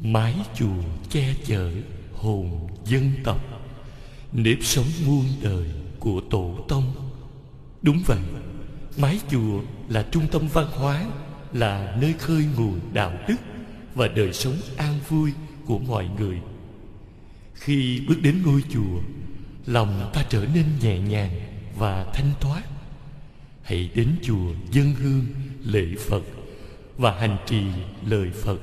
mái chùa che chở hồn dân tộc, nếp sống muôn đời của tổ tông. Đúng vậy, mái chùa là trung tâm văn hóa, là nơi khơi nguồn đạo đức và đời sống an vui của mọi người. Khi bước đến ngôi chùa, lòng ta trở nên nhẹ nhàng và thanh thoát. Hãy đến chùa dâng hương lễ Phật và hành trì lời Phật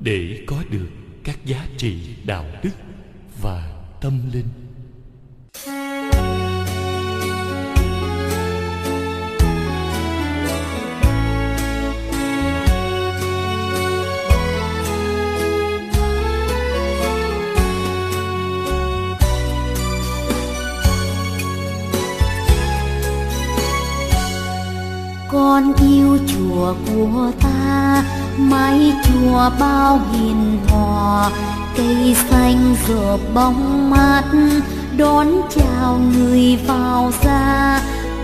để có được các giá trị đạo đức và tâm linh. Con yêu chùa của ta, mái chùa bao hiền hòa, cây xanh rợp bóng mát, đón chào người vào ra.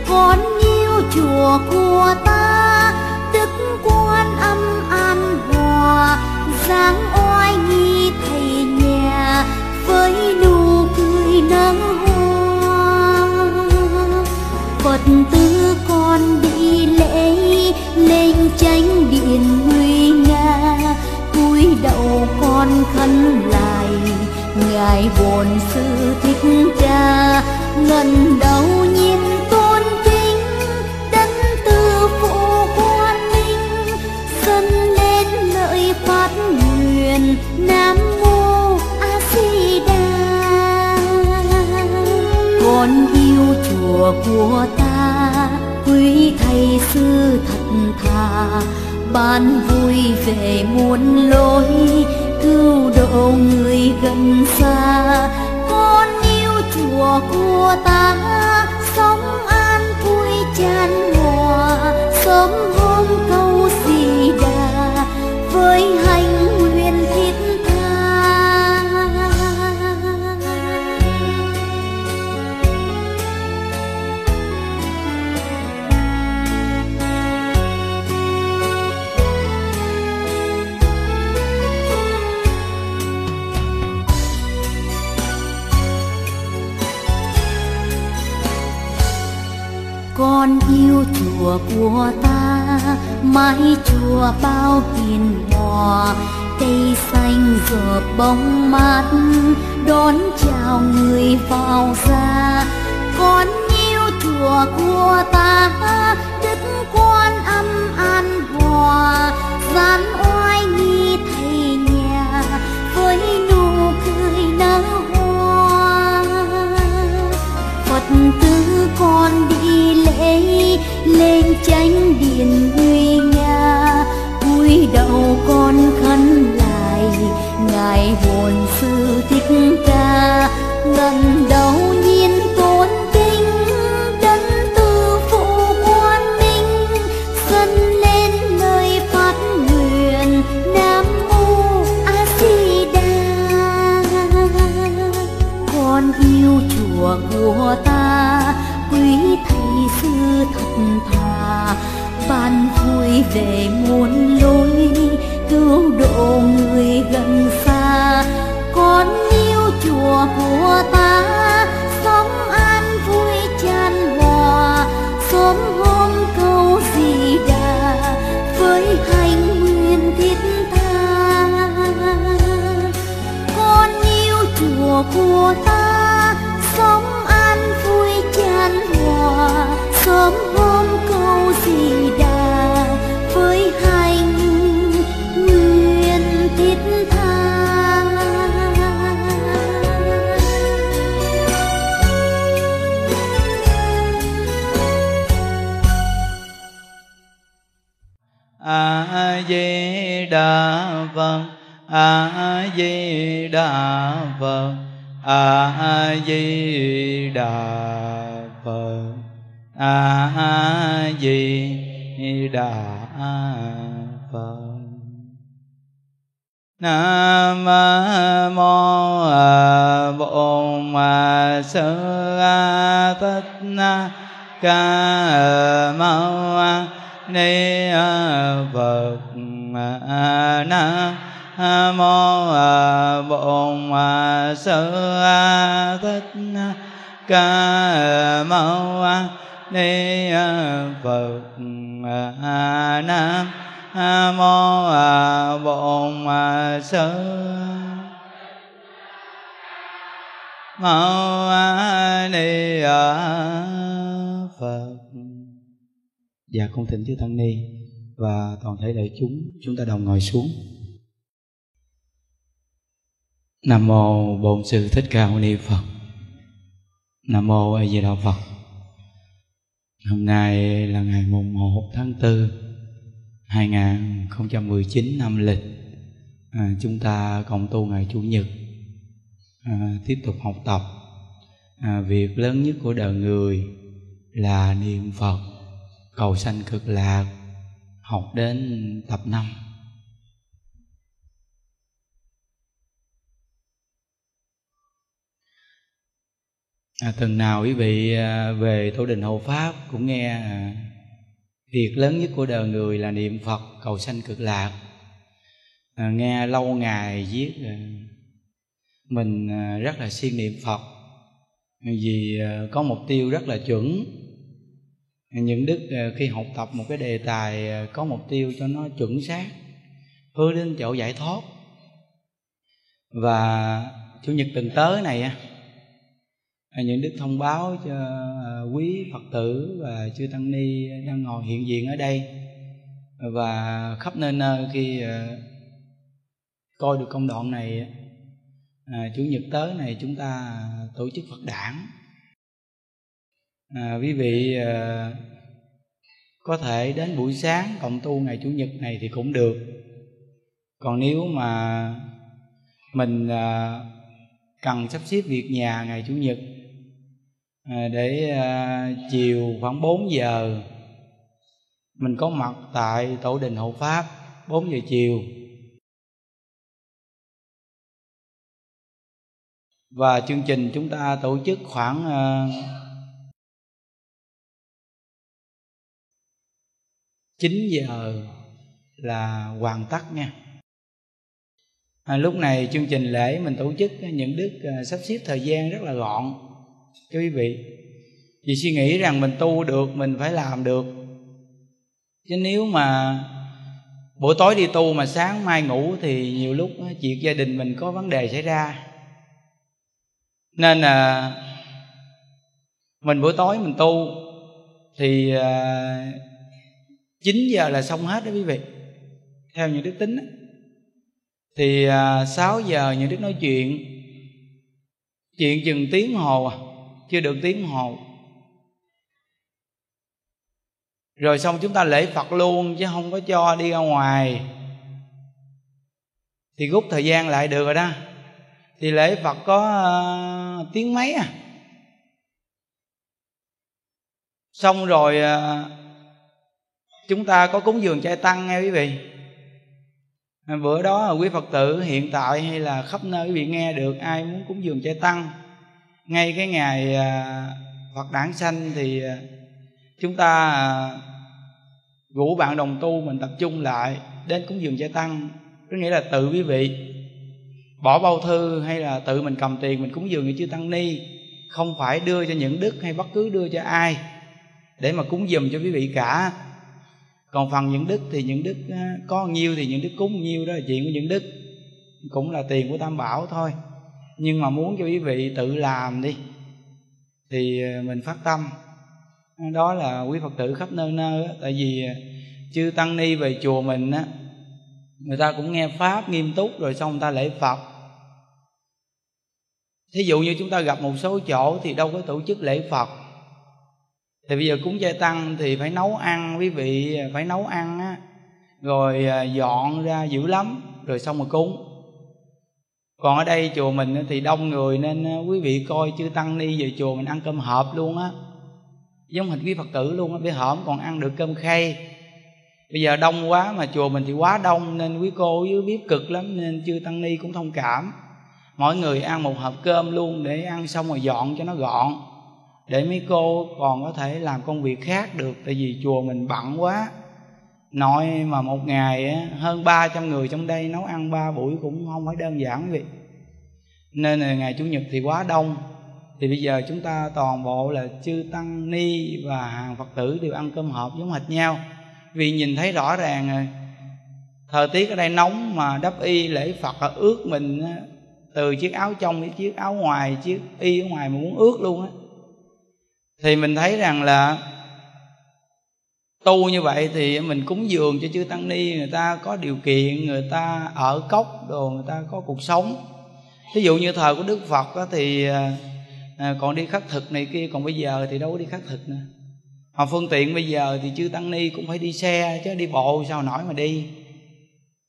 Con yêu chùa của ta, Đức Quan Âm an hòa, dáng oai nghi thầy nhà, với nụ cười nắng hoa. Phật tử con đi lễ lên chánh điện nguy nga, cúi đầu con khấn lại ngài Bổn Sư Thích Ca, ngần đầu nhìn tôn kính Đấng Từ Phụ Quang Minh, dâng lên lời phát nguyện Nam Mô A Di Đà. Con yêu chùa của ta, quý thầy sư thật thà, ban vui về muôn lối, cứu độ người gần xa. Con yêu chùa của ta, sống an vui chan hòa, sớm hôm câu Di Đà với hành nguyện thiết tha. Con yêu chùa của ta, mái chùa bao hiền hòa, cây xanh rợp bóng mát, đón chào người vào ra. Con yêu chùa của ta, Đức Quan Âm an hòa, dáng oai nghi thầy nhà, với nụ cười nở hoa. Phật tử con đi lễ lên chánh điện nguy nga, cúi đầu con khấn lại ngài Bổn Sư Thích Ca, ngẩng đầu nhìn tôn kính Đấng Từ Phụ Quang Minh, dâng lên lời phát nguyện Nam Mô A Di Đà. Con yêu chùa của ta, quý thầy sư thật thà, ban vui về muôn lối, cứu độ người gần xa. Con yêu chùa của ta, sống an vui chan hòa, sớm hôm câu Di Đà với hành nguyện thiết tha. Con yêu chùa của ta, sống an vui chan hòa, sớm hôm câu Di Đà với hành nguyện thiết tha. A Di Đà Phật, A Di Đà Phật, A Di Đà Phật, A Di Đà Phật. Nam Mô Bổn Sư Thích Ca Mâu Ni Phật. Nam Mô Bổn Sư Thích Ca Mâu Ni Phật. Nam Mô Bổn Sư Mâu Ni Phật. Và con thỉnh chư Tăng Ni và toàn thể đại chúng, chúng ta đồng ngồi xuống. Nam Mô Bổn Sư Thích Ca Mâu Ni Phật. Nam Mô A Di Đà Phật. Hôm nay là ngày mùng 1 tháng 4 2019 âm lịch. Chúng ta cộng tu ngày Chủ nhật, tiếp tục học tập. Việc lớn nhất của đời người là niệm Phật, cầu sanh cực lạc, học đến tập 5. Tuần nào quý vị về Tổ Đình Hộ Pháp cũng nghe việc lớn nhất của đời người là niệm Phật, cầu sanh cực lạc. Nghe lâu ngày viết mình rất là siêng niệm Phật, vì có mục tiêu rất là chuẩn. Những đức khi học tập một cái đề tài có mục tiêu cho nó chuẩn xác, hướng đến chỗ giải thoát. Và Chủ nhật tuần tới này, những đức thông báo cho quý Phật tử và chư Tăng Ni đang ngồi hiện diện ở đây và khắp nơi nơi, khi coi được công đoạn này, Chủ nhật tới này chúng ta tổ chức Phật đản. Quý vị có thể đến buổi sáng cộng tu ngày Chủ nhật này thì cũng được. Còn nếu mà mình cần sắp xếp việc nhà ngày Chủ nhật để chiều khoảng 4 giờ mình có mặt tại Tổ Đình Hộ Pháp 4 giờ chiều. Và chương trình chúng ta tổ chức khoảng 9 giờ là hoàn tất nha. Lúc này chương trình lễ mình tổ chức, những đức sắp xếp thời gian rất là gọn cho quý vị. Vì suy nghĩ rằng mình tu được, mình phải làm được. Chứ nếu mà buổi tối đi tu mà sáng mai ngủ thì nhiều lúc chuyện gia đình mình có vấn đề xảy ra. Nên là mình buổi tối mình tu thì 9 giờ là xong hết đó quý vị. Theo những đức tính đó, thì 6 giờ những đức nói chuyện chừng tiếng hồ, chưa được tiếng hồ. Rồi xong chúng ta lễ Phật luôn, chứ không có cho đi ra ngoài, thì rút thời gian lại được rồi đó. Thì lễ Phật có tiếng mấy à. Xong rồi chúng ta có cúng dường chay tăng nghe quý vị. Bữa đó quý Phật tử hiện tại hay là khắp nơi quý vị nghe được, ai muốn cúng dường chay tăng ngay cái ngày Phật đản sanh thì chúng ta rủ bạn đồng tu mình tập trung lại đến cúng dường chay tăng. Có nghĩa là tự quý vị bỏ bao thư hay là tự mình cầm tiền mình cúng dường cho chư Tăng Ni, không phải đưa cho những đức hay bất cứ đưa cho ai để mà cúng dùm cho quý vị cả. Còn phần những đức thì những đức có nhiêu thì những đức cúng nhiêu, đó là chuyện của những đức, cũng là tiền của Tam Bảo thôi. Nhưng mà muốn cho quý vị tự làm đi thì mình phát tâm. Đó là quý Phật tử khắp nơi nơi. Tại vì chư Tăng Ni về chùa mình á, người ta cũng nghe Pháp nghiêm túc rồi xong người ta lễ Phật. Thí dụ như chúng ta gặp một số chỗ thì đâu có tổ chức lễ Phật, thì bây giờ cúng chay tăng thì phải nấu ăn quý vị, phải nấu ăn á, rồi dọn ra dữ lắm rồi xong rồi cúng. Còn ở đây chùa mình thì đông người nên quý vị coi chư Tăng Ni về chùa mình ăn cơm hộp luôn á, giống hình quý Phật tử luôn á, bữa hổm còn ăn được cơm khay. Bây giờ đông quá, mà chùa mình thì quá đông nên quý cô với bếp cực lắm, nên chư Tăng Ni cũng thông cảm. Mỗi người ăn một hộp cơm luôn để ăn xong rồi dọn cho nó gọn, để mấy cô còn có thể làm công việc khác được. Tại vì chùa mình bận quá Nội mà một ngày hơn 300 người trong đây nấu ăn 3 buổi cũng không phải đơn giản vậy. Nên là ngày Chủ nhật thì quá đông. Thì bây giờ chúng ta toàn bộ là chư tăng ni và hàng Phật tử đều ăn cơm hộp giống hệt nhau. Vì nhìn thấy rõ ràng rồi, thời tiết ở đây nóng mà đắp y lễ Phật ướt mình từ chiếc áo trong đến chiếc áo ngoài, chiếc y ở ngoài mà muốn ướt luôn á. Thì mình thấy rằng là tu như vậy thì mình cúng dường cho chư tăng ni, người ta có điều kiện, người ta ở cốc đồ, người ta có cuộc sống. Thí dụ như thời của Đức Phật thì còn đi khất thực này kia, còn bây giờ thì đâu có đi khất thực nữa. Hoặc phương tiện bây giờ thì chư tăng ni cũng phải đi xe chứ đi bộ sao nổi mà đi.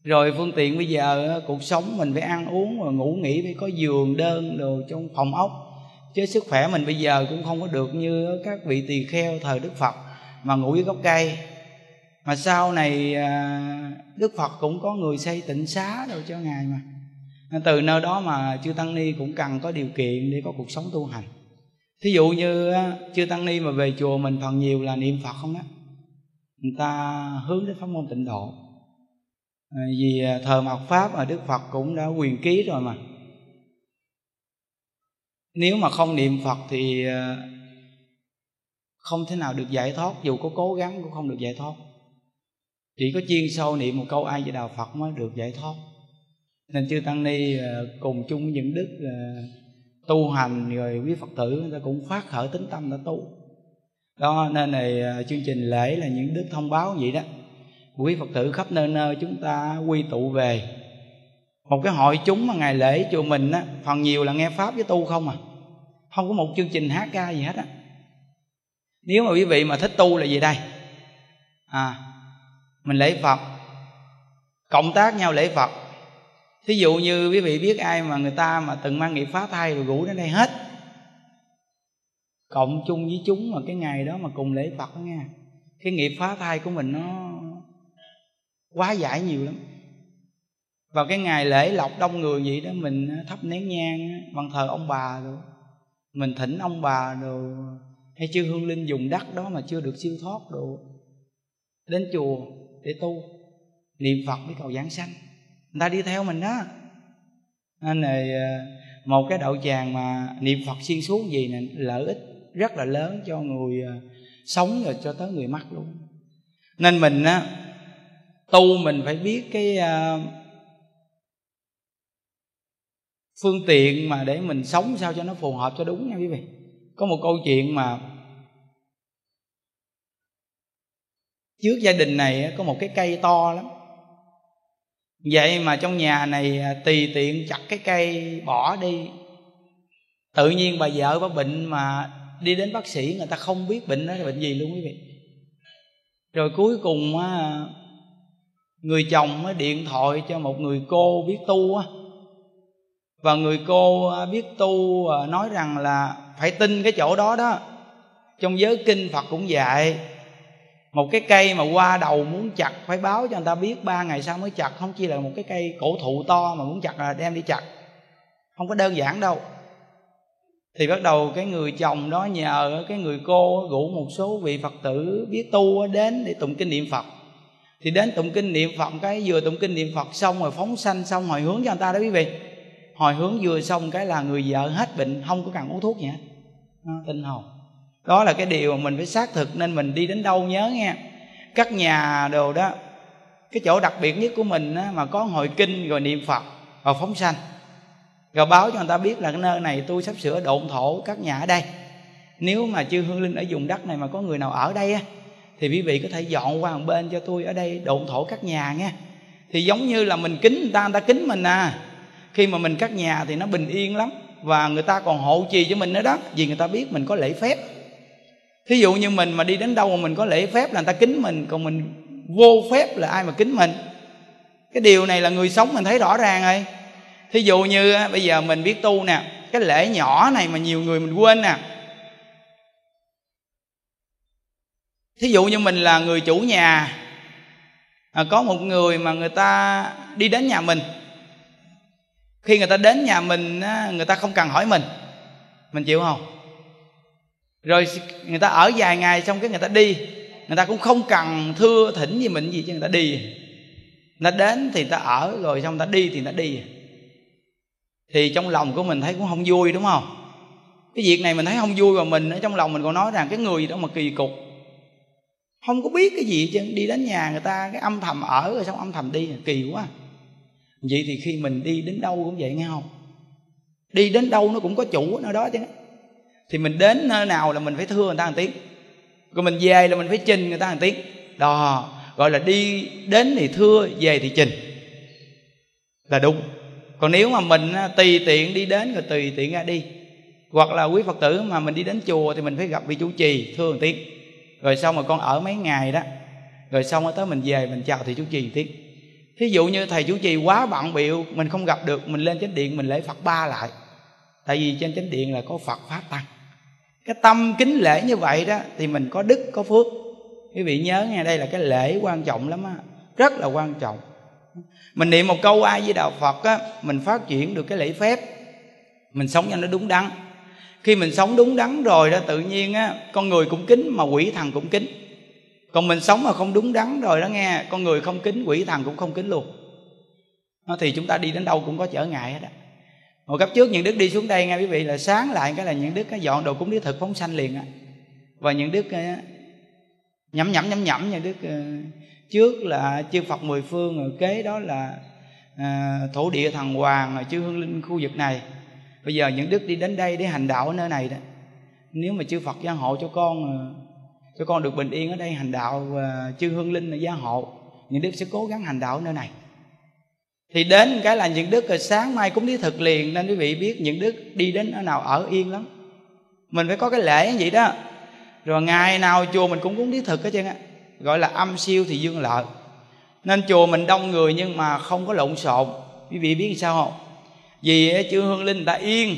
Rồi phương tiện bây giờ cuộc sống mình phải ăn uống và ngủ nghỉ, phải có giường đơn đồ trong phòng ốc. Chứ sức khỏe mình bây giờ cũng không có được như các vị tỳ kheo thời Đức Phật mà ngủ dưới gốc cây. Mà sau này Đức Phật cũng có người xây tịnh xá đâu cho Ngài mà. Từ nơi đó mà chư tăng ni cũng cần có điều kiện để có cuộc sống tu hành. Thí dụ như chư tăng ni mà về chùa mình phần nhiều là niệm Phật không á, người ta hướng đến pháp môn tịnh độ. Vì thờ mạt Pháp mà Đức Phật cũng đã quyền ký rồi mà. Nếu mà không niệm Phật thì không thể nào được giải thoát, dù có cố gắng cũng không được giải thoát. Chỉ có chuyên sâu niệm một câu A Di Đà Phật mới được giải thoát. Nên chư tăng ni cùng chung những đức tu hành, rồi quý Phật tử người ta cũng phát khởi tín tâm đã tu. Đó nên này chương trình lễ là những đức thông báo vậy đó. Quý Phật tử khắp nơi nơi chúng ta quy tụ về một cái hội chúng mà ngày lễ chùa mình á, phần nhiều là nghe pháp với tu không à, không có một chương trình hát ca gì hết á. Nếu mà quý vị mà thích tu là gì đây? Mình lễ Phật, cộng tác nhau lễ Phật. Thí dụ như quý vị biết ai mà người ta mà từng mang nghiệp phá thai rồi rủ đến đây hết, cộng chung với chúng mà cái ngày đó mà cùng lễ Phật đó nghe. Cái nghiệp phá thai của mình nó quá giải nhiều lắm. Vào cái ngày lễ lọc đông người vậy đó, mình thắp nén nhang bằng thờ ông bà rồi, mình thỉnh ông bà rồi, hay chư hương linh dùng đất đó mà chưa được siêu thoát đồ, đến chùa để tu niệm Phật với cầu giảng sanh, người ta đi theo mình đó. Nên này một cái đạo tràng mà niệm Phật xuyên suốt gì này, lợi ích rất là lớn cho người sống rồi cho tới người mất luôn. Nên mình á, tu mình phải biết cái phương tiện mà để mình sống sao cho nó phù hợp cho đúng nha quý vị. Có một câu chuyện mà trước gia đình này có một cái cây to lắm. Vậy mà trong nhà này tùy tiện chặt cái cây bỏ đi. Tự nhiên bà vợ bà bệnh mà đi đến bác sĩ người ta không biết bệnh đó là bệnh gì luôn quý vị. Rồi cuối cùng người chồng mới điện thoại cho một người cô biết tu á. Và người cô biết tu nói rằng là phải tin cái chỗ đó đó. Trong giới kinh Phật cũng dạy, một cái cây mà qua đầu muốn chặt phải báo cho người ta biết 3 ngày sau mới chặt, không chỉ là một cái cây cổ thụ to mà muốn chặt là đem đi chặt, không có đơn giản đâu. Thì bắt đầu cái người chồng đó nhờ cái người cô rủ một số vị Phật tử biết tu đến để tụng kinh niệm Phật. Thì đến tụng kinh niệm Phật, cái vừa tụng kinh niệm Phật xong rồi phóng sanh xong hồi hướng cho người ta đó quý vị. Hồi hướng vừa xong cái là người vợ hết bệnh, không có cần uống thuốc gì hết. Tinh hồn. Đó là cái điều mà mình phải xác thực. Nên mình đi đến đâu nhớ nghe, các nhà đồ đó, cái chỗ đặc biệt nhất của mình á, mà có hội kinh rồi niệm Phật rồi phóng sanh, rồi báo cho người ta biết là cái nơi này tôi sắp sửa độn thổ các nhà ở đây. Nếu mà chư hương linh ở vùng đất này mà có người nào ở đây á, thì quý vị có thể dọn qua một bên cho tôi, ở đây độn thổ các nhà nghe. Thì giống như là mình kính người ta kính mình à. Khi mà mình cắt nhà thì nó bình yên lắm, và người ta còn hộ trì cho mình nữa đó, vì người ta biết mình có lễ phép. Thí dụ như mình mà đi đến đâu mà mình có lễ phép là người ta kính mình, còn mình vô phép là ai mà kính mình. Cái điều này là người sống mình thấy rõ ràng rồi. Thí dụ như bây giờ mình biết tu nè, cái lễ nhỏ này mà nhiều người mình quên nè. Thí dụ như mình là người chủ nhà, có một người mà người ta đi đến nhà mình. Khi người ta đến nhà mình, người ta không cần hỏi mình chịu không? Rồi người ta ở vài ngày xong cái người ta đi, người ta cũng không cần thưa thỉnh gì mình gì chứ, người ta đi. Người ta đến thì người ta ở, rồi xong người ta đi thì người ta đi. Thì trong lòng của mình thấy cũng không vui, đúng không? Cái việc này mình thấy không vui, và mình ở trong lòng mình còn nói rằng cái người gì đó mà kỳ cục, không có biết cái gì chứ, đi đến nhà người ta cái âm thầm ở rồi xong âm thầm đi, kỳ quá. Vậy thì khi mình đi đến đâu cũng vậy, nghe không? Đi đến đâu nó cũng có chủ ở đó chứ. Thì mình đến nơi nào là mình phải thưa người ta một tiếng, rồi mình về là mình phải trình người ta một tiếng. Đó gọi là đi đến thì thưa, về thì trình, là đúng. Còn nếu mà mình tùy tiện đi đến rồi tùy tiện ra đi, hoặc là quý Phật tử mà mình đi đến chùa thì mình phải gặp vị chủ trì thưa một tiếng, rồi xong rồi con ở mấy ngày đó, rồi xong rồi tới mình về mình chào thầy chủ trì một tiếng. Thí dụ như thầy chủ trì quá bận bịu mình không gặp được, mình lên chánh điện mình lễ Phật ba lại. Tại vì trên chánh điện là có Phật Pháp Tăng. Cái tâm kính lễ như vậy đó thì mình có đức có phước. Quý vị nhớ nghe, đây là cái lễ quan trọng lắm á, rất là quan trọng. Mình niệm một câu A Di Đà Phật á, mình phát triển được cái lễ phép, mình sống cho nó đúng đắn. Khi mình sống đúng đắn rồi đó, tự nhiên á, con người cũng kính mà quỷ thần cũng kính. Còn mình sống mà không đúng đắn rồi đó nghe, con người không kính, quỷ thần cũng không kính luôn. Thì chúng ta đi đến đâu cũng có trở ngại hết á. Hồi cấp trước những Đức đi xuống đây nghe quý vị, là sáng lại cái là những Đức dọn đồ cúng đi thực phóng sanh liền á. Và những Đức nhẩm những Đức trước là chư Phật mười phương, rồi kế đó là thổ địa thần hoàng, rồi chư hương linh khu vực này. Bây giờ những Đức đi đến đây để hành đạo ở nơi này đó. Nếu mà chư Phật gia hộ cho con được bình yên ở đây hành đạo, chư hương linh là gia hộ, những Đức sẽ cố gắng hành đạo ở nơi này. Thì đến cái là những Đức sáng mai cúng thí thực liền. Nên quý vị biết những Đức đi đến ở nào ở yên lắm. Mình phải có cái lễ như vậy đó. Rồi ngày nào chùa mình cũng cúng thí thực hết trơn á, gọi là âm siêu thì dương lợi. Nên chùa mình đông người nhưng mà không có lộn xộn. Quý vị biết sao không? Vì chư hương linh người ta yên.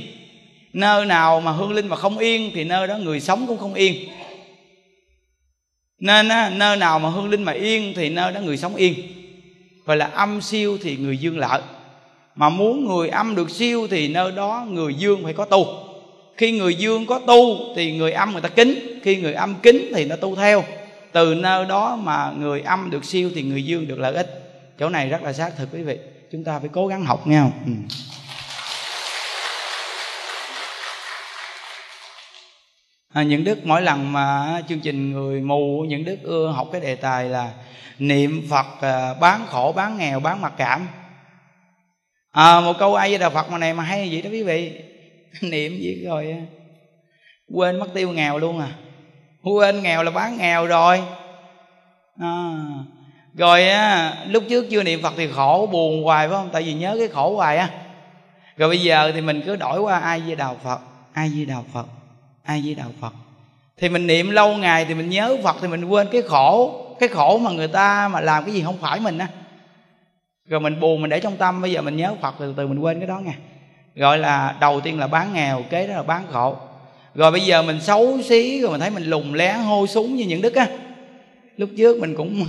Nơi nào mà hương linh mà không yên thì nơi đó người sống cũng không yên. Nên nơi nào mà hương linh mà yên thì nơi đó người sống yên. Vậy là âm siêu thì người dương lợi. Mà muốn người âm được siêu thì nơi đó người dương phải có tu. Khi người dương có tu thì người âm người ta kính. Khi người âm kính thì nó tu theo. Từ nơi đó mà người âm được siêu thì người dương được lợi ích. Chỗ này rất là xác thực quý vị. Chúng ta phải cố gắng học nghe không? Những Đức mỗi lần mà chương trình người mù, những Đức ưa học cái đề tài là niệm Phật bán khổ, bán nghèo, bán mặc cảm. Một câu A Di Đà Phật mà này mà hay vậy đó quý vị. Niệm vậy rồi quên mất tiêu nghèo luôn à. Quên nghèo là bán nghèo rồi. Rồi lúc trước chưa niệm Phật thì khổ buồn hoài phải không? Tại vì nhớ cái khổ hoài á. Rồi bây giờ thì mình cứ đổi qua A Di Đà Phật, A Di Đà Phật, A Di Đà Phật. Thì mình niệm lâu ngày thì mình nhớ Phật thì mình quên cái khổ. Cái khổ mà người ta mà làm cái gì không phải mình á. Rồi mình buồn mình để trong tâm. Bây giờ mình nhớ Phật từ từ mình quên cái đó nghe. Gọi là đầu tiên là bán nghèo, kế đó là bán khổ. Rồi bây giờ mình xấu xí, rồi mình thấy mình lùng lén hô súng như những Đức á. Lúc trước mình cũng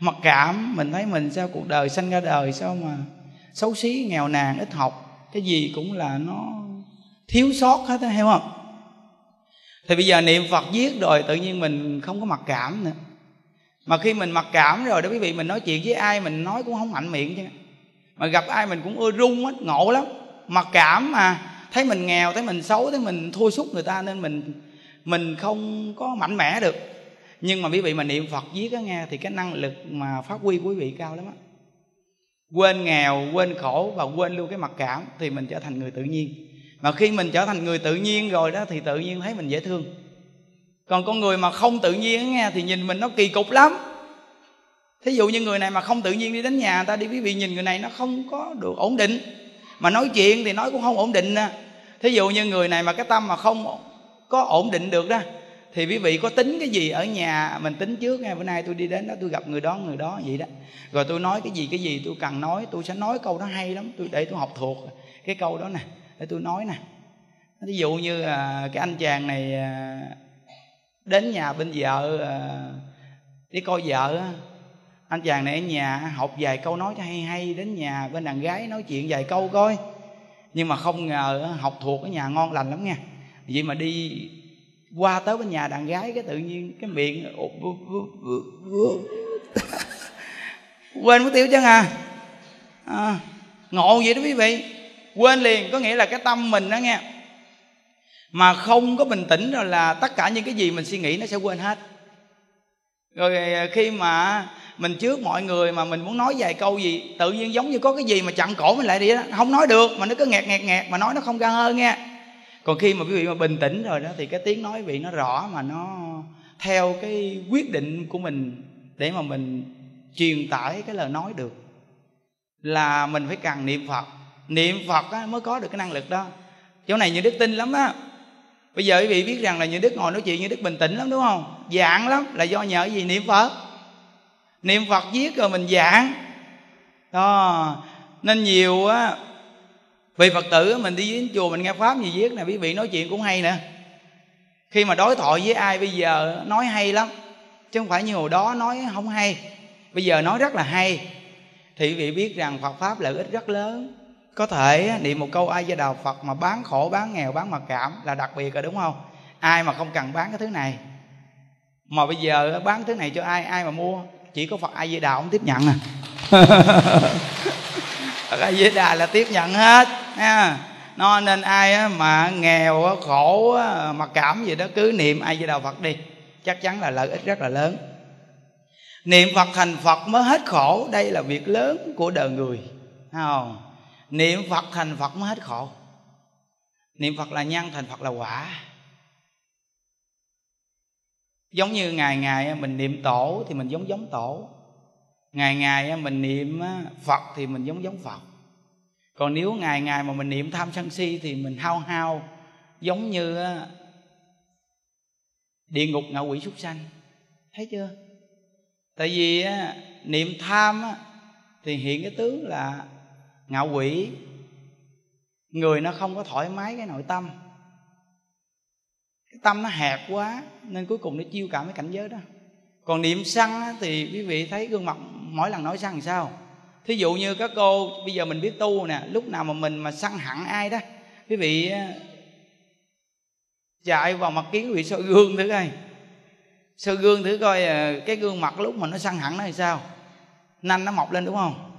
mặc cảm. Mình thấy mình sao cuộc đời sanh ra đời sao mà xấu xí, nghèo nàn, ít học. Cái gì cũng là nó thiếu sót hết á, hiểu không? Thì bây giờ niệm Phật giết rồi tự nhiên mình không có mặc cảm nữa. Mà khi mình mặc cảm rồi đó quý vị, mình nói chuyện với ai mình nói cũng không mạnh miệng chứ. Mà gặp ai mình cũng ưa rung hết, ngộ lắm. Mặc cảm mà thấy mình nghèo, thấy mình xấu, thấy mình thua sút người ta nên mình không có mạnh mẽ được. Nhưng mà quý vị mà niệm Phật giết á nghe thì cái năng lực mà phát huy của quý vị cao lắm á. Quên nghèo, quên khổ và quên luôn cái mặc cảm thì mình trở thành người tự nhiên. Mà khi mình trở thành người tự nhiên rồi đó thì tự nhiên thấy mình dễ thương. Còn con người mà không tự nhiên nghe thì nhìn mình nó kỳ cục lắm. Thí dụ như người này mà không tự nhiên đi đến nhà người ta đi, quý vị nhìn người này nó không có được ổn định. Mà nói chuyện thì nói cũng không ổn định nè. Thí dụ như người này mà cái tâm mà không có ổn định được đó thì quý vị có tính cái gì ở nhà mình tính trước nghe. Bữa nay tôi đi đến đó tôi gặp người đó vậy đó. Rồi tôi nói cái gì tôi cần nói, tôi sẽ nói câu đó hay lắm. Tôi để tôi học thuộc cái câu đó nè. Để tôi nói nè. Ví dụ như cái anh chàng này đến nhà bên vợ đi coi vợ. Anh chàng này ở nhà học vài câu nói cho hay, đến nhà bên đàn gái nói chuyện vài câu coi. Nhưng mà không ngờ học thuộc ở nhà ngon lành lắm nha. Vậy mà đi Qua tới bên nhà đàn gái cái tự nhiên cái miệng quên mất tiêu chứ à. Ngộ vậy đó quý vị, quên liền, có nghĩa là cái tâm mình đó nghe, mà không có bình tĩnh rồi là tất cả những cái gì mình suy nghĩ nó sẽ quên hết. Rồi khi mà mình trước mọi người mà mình muốn nói vài câu gì, tự nhiên giống như có cái gì mà chặn cổ mình lại đi đó, không nói được, mà nó cứ nghẹt mà nói nó không ra hơi nghe. Còn khi mà quý vị mà bình tĩnh rồi đó thì cái tiếng nói quý vị nó rõ mà nó theo cái quyết định của mình để mà mình truyền tải cái lời nói được, là mình phải cần niệm Phật. Niệm Phật á, mới có được cái năng lực đó. Chỗ này Như Đức tin lắm á. Bây giờ quý vị biết rằng là Như Đức ngồi nói chuyện Như Đức bình tĩnh lắm đúng không? Giảng lắm là do nhờ gì? Niệm Phật. Niệm Phật viết rồi mình giảng đó. Nên nhiều á, vì Phật tử mình đi đến chùa mình nghe Pháp gì viết nè, quý vị nói chuyện cũng hay nữa. Khi mà đối thoại với ai bây giờ nói hay lắm, chứ không phải như hồi đó nói không hay. Bây giờ nói rất là hay. Thì quý vị biết rằng Phật Pháp lợi ích rất lớn. Có thể niệm một câu A Di Đà Phật mà bán khổ, bán nghèo, bán mặc cảm là đặc biệt rồi đúng không? Ai mà không cần bán cái thứ này. Mà bây giờ bán thứ này cho ai, ai mà mua? Chỉ có Phật A Di Đà không tiếp nhận à. Phật A Di Đà là tiếp nhận hết nha. Nó nên ai mà nghèo, khổ, mặc cảm gì đó cứ niệm A Di Đà Phật đi, chắc chắn là lợi ích rất là lớn. Niệm Phật thành Phật mới hết khổ, đây là việc lớn của đời người. Không, niệm Phật thành Phật mới hết khổ. Niệm Phật là nhân, thành Phật là quả. Giống như ngày ngày mình niệm tổ thì mình giống tổ, ngày ngày mình niệm Phật thì mình giống Phật. Còn nếu ngày ngày mà mình niệm tham sân si thì mình hao giống như địa ngục, ngạ quỷ, súc sanh. Thấy chưa? Tại vì niệm tham thì hiện cái tướng là ngạ quỷ. Người nó không có thoải mái cái nội tâm, cái tâm nó hẹp quá, nên cuối cùng nó chiêu cảm cái cảnh giới đó. Còn niệm sân thì quý vị thấy gương mặt mỗi lần nói sân làm sao. Thí dụ như các cô bây giờ mình biết tu nè, lúc nào mà mình mà sân hẳn ai đó, quý vị chạy vào mặt kiến quý vị soi gương thử coi. Soi gương thử coi cái gương mặt lúc mà nó săn hẳn nó thì sao, nanh nó mọc lên đúng không?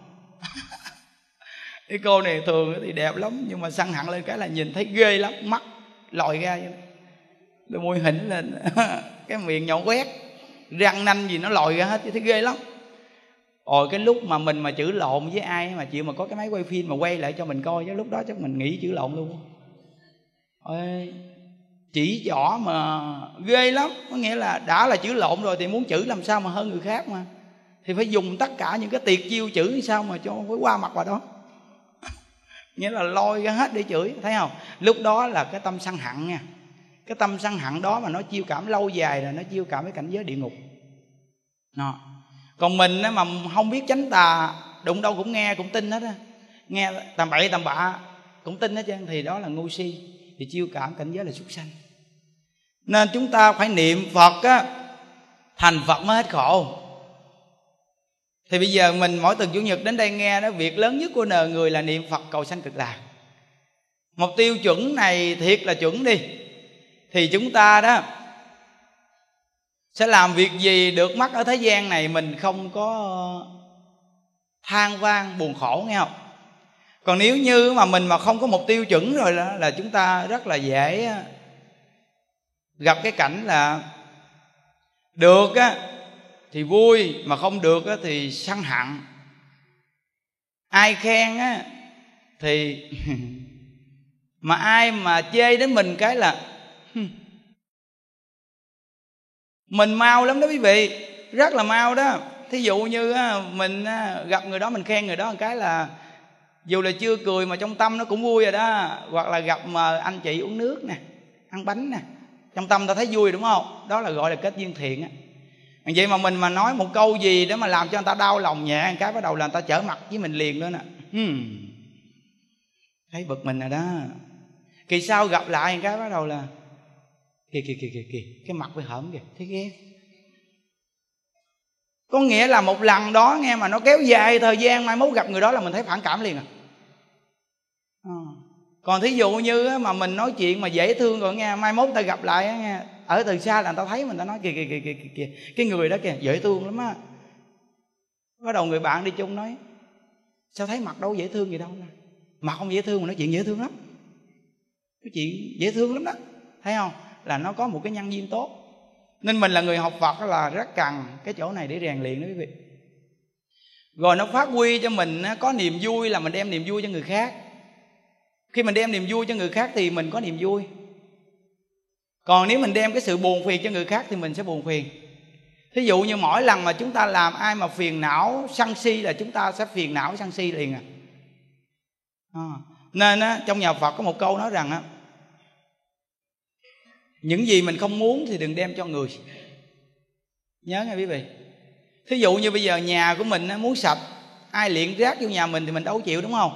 Cái cô này thường thì đẹp lắm, nhưng mà săn hẳn lên cái là nhìn thấy ghê lắm, mắt lòi ra vậy đó, môi hỉnh lên, cái miệng nhậu quét, răng nanh gì nó lòi ra hết, thấy ghê lắm. Rồi cái lúc mà mình mà chữ lộn với ai mà chịu mà có cái máy quay phim mà quay lại cho mình coi, chứ lúc đó chắc mình nghĩ chữ lộn luôn. Ôi, chỉ rõ mà ghê lắm. Có nghĩa là đã là chữ lộn rồi thì muốn chữ làm sao mà hơn người khác mà, thì phải dùng tất cả những cái tiệt chiêu chữ sao mà cho phải qua mặt vào đó. Nghĩa là lôi ra hết để chửi. Thấy không? Lúc đó là cái tâm sân hận nha. Cái tâm sân hận đó mà nó chiêu cảm lâu dài là nó chiêu cảm với cảnh giới địa ngục đó. Còn mình mà không biết tránh tà, đụng đâu cũng nghe, cũng tin hết á, nghe tầm bậy tầm bạ cũng tin hết trơn, thì đó là ngu si, thì chiêu cảm cảnh giới là súc sanh. Nên chúng ta phải niệm Phật á, thành Phật mới hết khổ. Thì bây giờ mình mỗi tuần Chủ nhật đến đây nghe đó, việc lớn nhất của đời người là niệm Phật cầu sanh cực lạc. Mục tiêu chuẩn này thiệt là chuẩn đi, thì chúng ta đó sẽ làm việc gì được mắc ở thế gian này mình không có than vang buồn khổ, nghe không? Còn nếu như mà mình mà không có mục tiêu chuẩn rồi là chúng ta rất là dễ gặp cái cảnh là được á thì vui, mà không được á thì sân hận. Ai khen á thì mà ai mà chê đến mình cái là mình mau lắm đó quý vị, rất là mau đó. Thí dụ như mình gặp người đó mình khen người đó một cái là dù là chưa cười mà trong tâm nó cũng vui rồi đó. Hoặc là gặp mà anh chị uống nước nè, ăn bánh nè, trong tâm ta thấy vui đúng không? Đó là gọi là kết duyên thiện á. Vậy mà mình mà nói một câu gì để mà làm cho người ta đau lòng nhẹ cái, bắt đầu là người ta trở mặt với mình liền nữa nè. Thấy bực mình rồi đó. Kỳ sau gặp lại cái bắt đầu là kìa cái mặt với hởm kìa, thấy ghét. Có nghĩa là một lần đó nghe mà nó kéo dài thời gian, mai mốt gặp người đó là mình thấy phản cảm liền à. Còn thí dụ như mà mình nói chuyện mà dễ thương rồi nghe, mai mốt ta gặp lại nghe, Ở từ xa là người ta thấy mình, ta nói kìa kìa kìa kìa kìa, cái người đó kìa, dễ thương lắm á. Bắt đầu người bạn đi chung nói, sao thấy mặt đâu dễ thương gì đâu nè, mặt không dễ thương mà nói chuyện dễ thương lắm, cái chuyện dễ thương lắm đó. Thấy không, là nó có một cái nhân duyên tốt. Nên mình là người học Phật là rất cần cái chỗ này để rèn luyện đó quý vị. Rồi nó phát huy cho mình có niềm vui, là mình đem niềm vui cho người khác. Khi mình đem niềm vui cho người khác thì mình có niềm vui. Còn nếu mình đem cái sự buồn phiền cho người khác thì mình sẽ buồn phiền. Thí dụ như mỗi lần mà chúng ta làm ai mà phiền não sân si là chúng ta sẽ phiền não sân si liền à. Nên trong nhà Phật có một câu nói rằng những gì mình không muốn thì đừng đem cho người. Nhớ nghe quý vị. Thí dụ như bây giờ nhà của mình muốn sạch, ai liệng rác vô nhà mình thì mình đâu chịu, đúng không?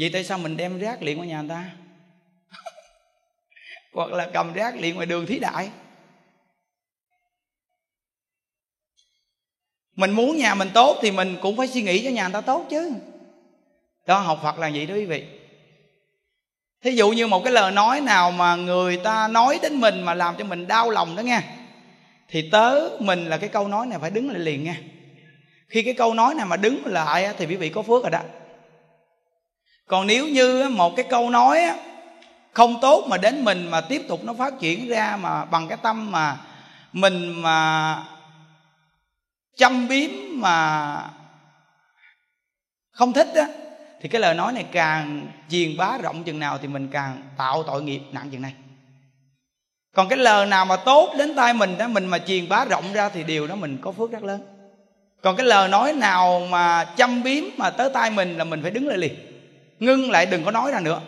Vậy tại sao mình đem rác liệng vào nhà người ta? Hoặc là cầm rác liệng ngoài đường thí đại. Mình muốn nhà mình tốt thì mình cũng phải suy nghĩ cho nhà người ta tốt chứ. Đó, học Phật là vậy đó quý vị. Thí dụ như một cái lời nói nào mà người ta nói đến mình mà làm cho mình đau lòng đó nghe, thì tớ mình là cái câu nói này phải đứng lại liền nghe. Khi cái câu nói này mà đứng lại thì quý vị có phước rồi đó. Còn nếu như một cái câu nói không tốt mà đến mình mà tiếp tục nó phát triển ra mà bằng cái tâm mà mình mà châm biếm mà không thích á, thì cái lời nói này càng truyền bá rộng chừng nào thì mình càng tạo tội nghiệp nặng chừng này. Còn cái lời nào mà tốt đến tai mình đó, mình mà truyền bá rộng ra thì điều đó mình có phước rất lớn. Còn cái lời nói nào mà châm biếm mà tới tai mình là mình phải đứng lại liền, ngưng lại đừng có nói ra nữa.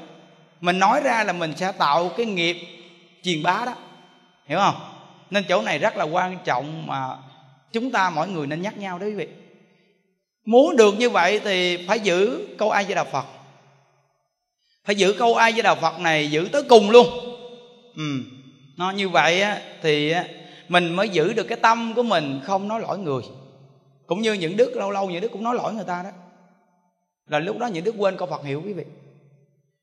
Mình nói ra là mình sẽ tạo cái nghiệp truyền bá đó, hiểu không? Nên chỗ này rất là quan trọng mà chúng ta mỗi người nên nhắc nhau đó quý vị. Muốn được như vậy thì phải giữ câu A Di Đà Phật. Phải giữ câu A Di Đà Phật này giữ tới cùng luôn. Nó như vậy thì mình mới giữ được cái tâm của mình không nói lỗi người. Cũng như những đức lâu lâu những đức cũng nói lỗi người ta đó. Là lúc đó những đức quên câu Phật hiệu quý vị.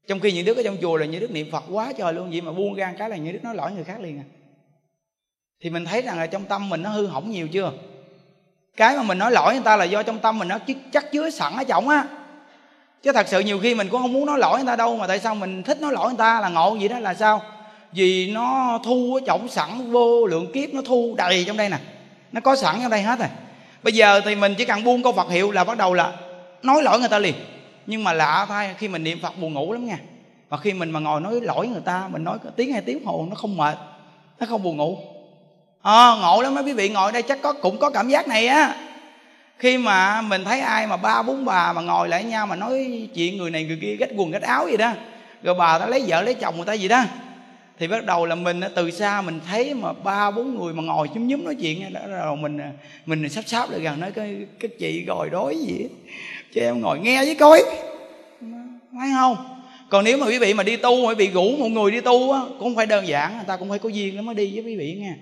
Trong khi những đức ở trong chùa là những đức niệm Phật quá trời luôn, vậy mà buông ra cái là những đức nói lỗi người khác liền à. Thì mình thấy rằng là trong tâm mình nó hư hỏng nhiều chưa. Cái mà mình nói lỗi người ta là do trong tâm mình nó chắc chứa sẵn ở trọng á. Chứ thật sự nhiều khi mình cũng không muốn nói lỗi người ta đâu, mà tại sao mình thích nói lỗi người ta là ngộ vậy đó, là sao? Vì nó thu ở trọng sẵn, vô lượng kiếp nó thu đầy trong đây nè, nó có sẵn trong đây hết rồi. Bây giờ thì mình chỉ cần buông câu Phật hiệu là bắt đầu là nói lỗi người ta liền. Nhưng mà lạ thay, khi mình niệm Phật buồn ngủ lắm nha. Mà khi mình mà ngồi nói lỗi người ta, mình nói tiếng 2 tiếng hồ nó không mệt, nó không buồn ngủ. Ngộ lắm mấy quý vị, ngồi đây chắc cũng có cảm giác này á. Khi mà mình thấy ai mà 3-4 bà mà ngồi lại nhau mà nói chuyện người này người kia, gách quần gách áo gì đó, rồi bà ta lấy vợ lấy chồng người ta gì đó, thì bắt đầu là mình từ xa mình thấy mà 3-4 người mà ngồi nhúm nhúm nói chuyện đó, rồi mình sắp lại gần nói cái chị gòi đói gì đó, cho em ngồi nghe với coi, phải không? Còn nếu mà quý vị mà đi tu, quý vị rủ một người đi tu á cũng không phải đơn giản, người ta cũng phải có duyên nó mới đi với quý vị nghe.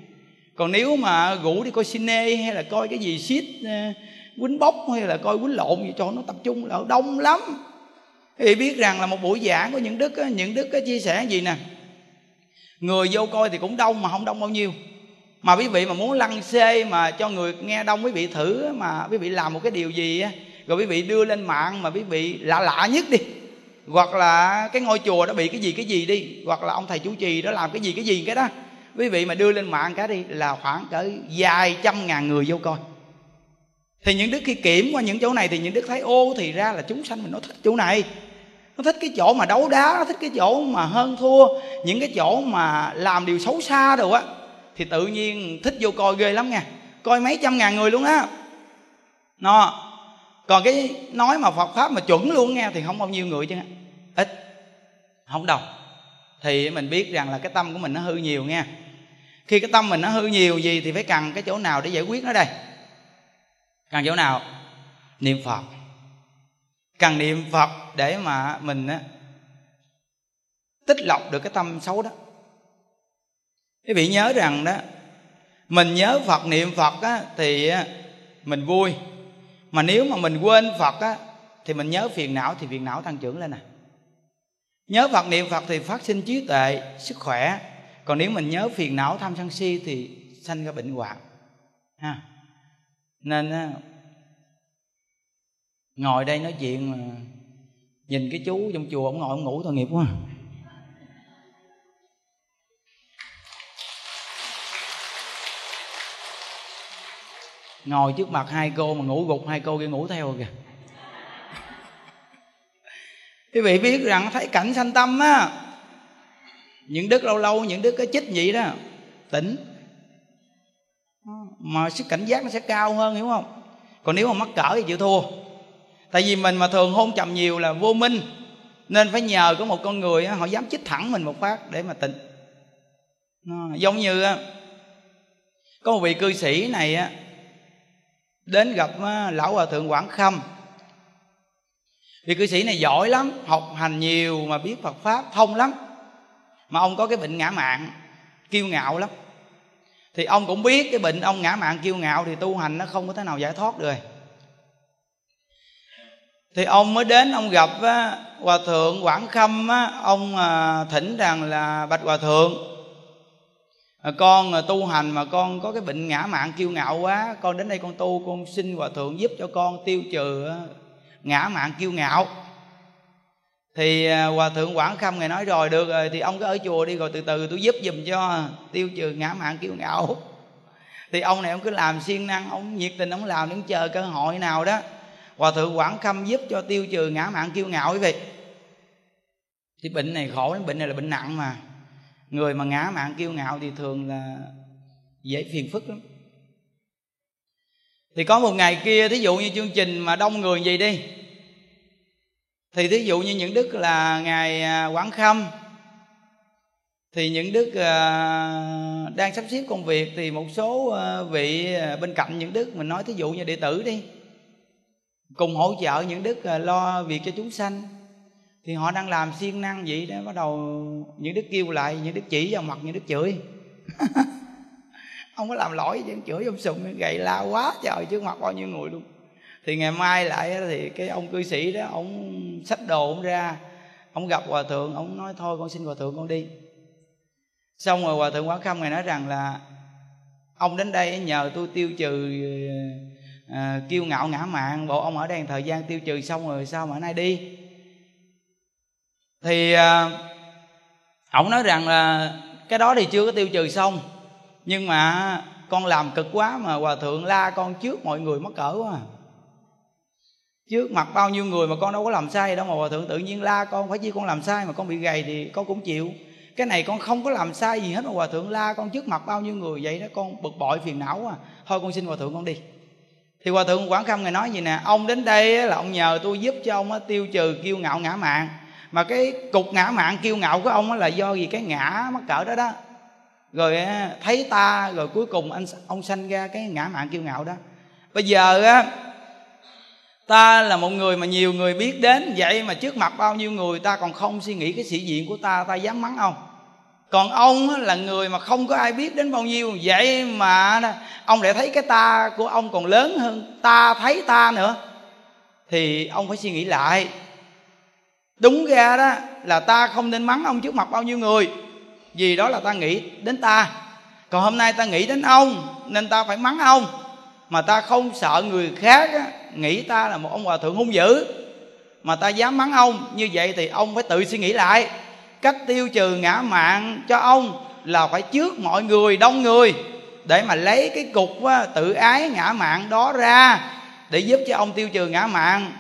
Còn nếu mà rủ đi coi cine hay là coi cái gì shit quýnh bóc hay là coi quýnh lộn gì cho nó tập trung là đông lắm. Thì biết rằng là một buổi giảng của những đức chia sẻ gì nè, người vô coi thì cũng đông mà không đông bao nhiêu. Mà quý vị mà muốn lăng xê mà cho người nghe đông, quý vị thử mà quý vị làm một cái điều gì á, rồi quý vị đưa lên mạng mà quý vị lạ nhất đi, hoặc là cái ngôi chùa đó bị cái gì đi, hoặc là ông thầy chủ trì đó làm cái gì cái đó, quý vị mà đưa lên mạng cái đi là khoảng cỡ vài trăm ngàn người vô coi. Thì những đức khi kiểm qua những chỗ này thì những đức thấy ô, thì ra là chúng sanh mình nó thích chỗ này, nó thích cái chỗ mà đấu đá, nó thích cái chỗ mà hơn thua, những cái chỗ mà làm điều xấu xa đồ á, thì tự nhiên thích vô coi ghê lắm nha. Coi mấy trăm ngàn người luôn á. Nó còn cái nói mà Phật pháp mà chuẩn luôn nghe thì không bao nhiêu người chứ, ít không đồng. Thì mình biết rằng là cái tâm của mình nó hư nhiều nha. Khi cái tâm mình nó hư nhiều gì thì phải cần cái chỗ nào để giải quyết nó đây. Cần chỗ nào? Niệm Phật. Cần niệm Phật để mà mình tích lọc được cái tâm xấu đó. Quý vị nhớ rằng đó, mình nhớ Phật niệm Phật á, thì mình vui. Mà nếu mà mình quên Phật á, thì mình nhớ phiền não thì phiền não tăng trưởng lên nè. Nhớ Phật niệm Phật thì phát sinh trí tuệ, sức khỏe. Còn nếu mình nhớ phiền não tham sân si thì sanh ra bệnh hoạn ha. Nên ngồi đây nói chuyện mà nhìn cái chú trong chùa ổng ngồi ổng ngủ tội nghiệp quá. Ngồi trước mặt hai cô mà ngủ gục, hai cô kia ngủ theo kìa. Quý vị biết rằng thấy cảnh sanh tâm á, những đức lâu lâu những đức cái chích vậy đó tỉnh, mà sức cảnh giác nó sẽ cao hơn, hiểu không? Còn nếu mà mắc cỡ thì chịu thua. Tại vì mình mà thường hôn trầm nhiều là vô minh, nên phải nhờ có một con người họ dám chích thẳng mình một phát để mà tỉnh. Giống như có một vị cư sĩ này á, đến gặp lão hòa thượng Quảng Khâm. Vị cư sĩ này giỏi lắm, học hành nhiều mà biết Phật pháp thông lắm, mà ông có cái bệnh ngã mạn kiêu ngạo lắm. Thì ông cũng biết cái bệnh ông ngã mạn kiêu ngạo thì tu hành nó không có thế nào giải thoát được. Thì ông mới đến ông gặp hòa thượng Quảng Khâm, ông thỉnh rằng là bạch hòa thượng, con tu hành mà con có cái bệnh ngã mạn kiêu ngạo quá, con đến đây con tu, con xin hòa thượng giúp cho con tiêu trừ ngã mạn kiêu ngạo. Thì hòa thượng Quảng Khâm ngài nói rồi được rồi, thì ông cứ ở chùa đi rồi từ từ tôi giúp giùm cho tiêu trừ ngã mạn kiêu ngạo. Thì ông này ông cứ làm siêng năng, ông nhiệt tình ông làm, đứng chờ cơ hội nào đó hòa thượng Quảng Khâm giúp cho tiêu trừ ngã mạn kiêu ngạo. Quý vị, thì bệnh này khổ lắm, bệnh này là bệnh nặng mà. Người mà ngã mạn kiêu ngạo thì thường là dễ phiền phức lắm. Thì có một ngày kia, thí dụ như chương trình mà đông người gì đi, thì thí dụ như những đức là ngài Quảng Khâm, thì những đức đang sắp xếp công việc, thì một số vị bên cạnh những đức, mình nói thí dụ như đệ tử đi, cùng hỗ trợ những đức lo việc cho chúng sanh, thì họ đang làm siêng năng vậy đó. Bắt đầu những đức kêu lại, những đức chỉ vào mặt, những đức chửi ông có làm lỗi chứ, chửi ông sùng gậy la quá trời trước mặt bao nhiêu người luôn. Thì ngày mai lại thì cái ông cư sĩ đó, ông xách đồ ông ra, ông gặp hòa thượng, ông nói thôi con xin hòa thượng con đi. Xong rồi hòa thượng Quảng Khâm này nói rằng là ông đến đây nhờ tôi tiêu trừ kiêu ngạo ngã mạn, bộ ông ở đây thời gian tiêu trừ xong rồi sao mà nay đi. Thì ổng nói rằng là cái đó thì chưa có tiêu trừ xong, nhưng mà con làm cực quá mà hòa thượng la con trước mọi người mắc cỡ quá, trước mặt bao nhiêu người mà con đâu có làm sai đâu mà hòa thượng tự nhiên la con. Phải chi con làm sai mà con bị gầy thì con cũng chịu, cái này con không có làm sai gì hết mà hòa thượng la con trước mặt bao nhiêu người vậy đó, con bực bội phiền não quá, thôi con xin hòa thượng con đi. Thì hòa thượng Quảng Khâm ngài nói gì nè, ông đến đây là ông nhờ tôi giúp cho ông tiêu trừ kiêu ngạo ngã mạn, mà cái cục ngã mạn kiêu ngạo của ông là do gì cái ngã mắc cỡ đó đó, rồi thấy ta, rồi cuối cùng ông sanh ra cái ngã mạn kiêu ngạo đó. Bây giờ á, ta là một người mà nhiều người biết đến vậy, mà trước mặt bao nhiêu người ta còn không suy nghĩ cái sĩ diện của ta dám mắng ông. Còn ông là người mà không có ai biết đến bao nhiêu, vậy mà ông lại thấy cái ta của ông còn lớn hơn ta thấy ta nữa, thì ông phải suy nghĩ lại. Đúng ra đó là ta không nên mắng ông trước mặt bao nhiêu người, vì đó là ta nghĩ đến ta. Còn hôm nay ta nghĩ đến ông nên ta phải mắng ông, mà ta không sợ người khác nghĩ ta là một ông hòa thượng hung dữ mà ta dám mắng ông. Như vậy thì ông phải tự suy nghĩ lại. Cách tiêu trừ ngã mạn cho ông là phải trước mọi người, đông người, để mà lấy cái cục tự ái ngã mạn đó ra để giúp cho ông tiêu trừ ngã mạn.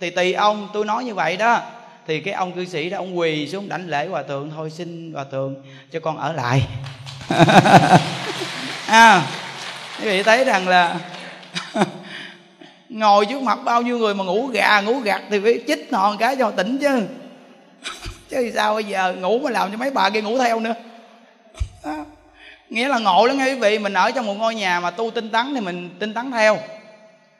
Thì tùy ông, tôi nói như vậy đó. Thì cái ông cư sĩ đó ông quỳ xuống đảnh lễ hòa thượng, thôi xin hòa thượng cho con ở lại. Quý vị thấy rằng là ngồi trước mặt bao nhiêu người mà ngủ gà ngủ gật thì phải chích nòn cái cho tỉnh chứ, chứ sao bây giờ ngủ mà làm cho mấy bà kia ngủ theo nữa đó. Nghĩa là ngộ lắm nghe quý vị. Mình ở trong một ngôi nhà mà tu tinh tấn thì mình tinh tấn theo.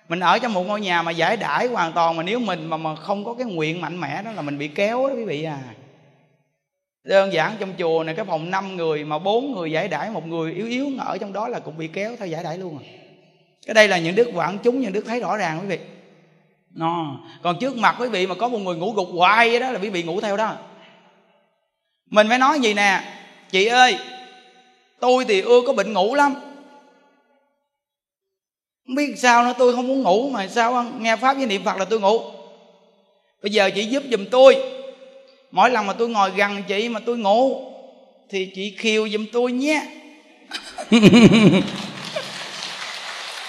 Mình ở trong một ngôi nhà mà giải đãi hoàn toàn, mà nếu mình mà không có cái nguyện mạnh mẽ đó là mình bị kéo đó quý vị à. Đơn giản trong chùa này cái phòng 5 người mà 4 người giải đãi, một người yếu ở trong đó là cũng bị kéo theo giải đãi luôn à. Cái đây là những đức quảng chúng, những đức thấy rõ ràng quý vị. Còn trước mặt quý vị mà có một người ngủ gục hoài đó là quý vị ngủ theo đó. Mình phải nói gì nè, chị ơi Tôi thì ưa có bệnh ngủ lắm, không biết sao nữa, tôi không muốn ngủ mà sao nghe pháp với niệm Phật là tôi ngủ. Bây giờ chị giúp giùm tôi, mỗi lần mà tôi ngồi gần chị mà tôi ngủ thì chị khiêu giùm tôi nhé.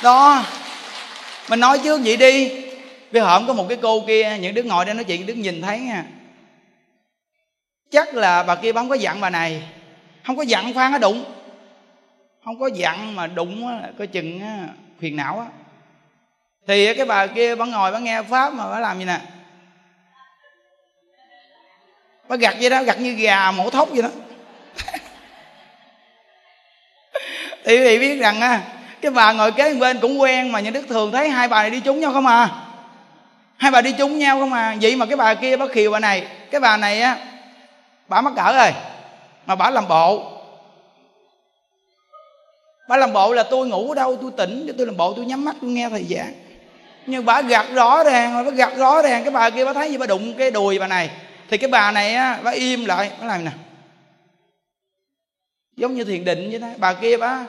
Đó, mình nói trước vậy đi. Bây hôm có một cái cô kia, những đứa ngồi đây nói chuyện, đứa nhìn thấy nha, chắc là bà kia bà không có dặn bà này, không có dặn khoan á đụng, không có dặn mà đụng á, coi chừng á, phiền não á. Thì cái bà kia bà ngồi bà nghe pháp mà bà làm gì nè, bà gặt vậy đó, gặt như gà mổ thóc vậy đó. Thì quý vị biết rằng á, cái bà ngồi kế bên cũng quen mà, những đức thường thấy hai bà này đi chung nhau không à, hai bà đi chung nhau không à. Vậy mà cái bà kia bà khiều bà này, cái bà này á bà mắc cỡ rồi mà bà làm bộ, bà làm bộ là tôi ngủ ở đâu tôi tỉnh, cho tôi làm bộ tôi nhắm mắt tôi nghe thầy giảng. Nhưng bà gặt rõ ràng, bà gặt rõ ràng, cái bà kia bà thấy gì bà đụng cái đùi bà này, thì cái bà này á bà im lại, bà làm nè, giống như thiền định vậy đó. Bà kia bà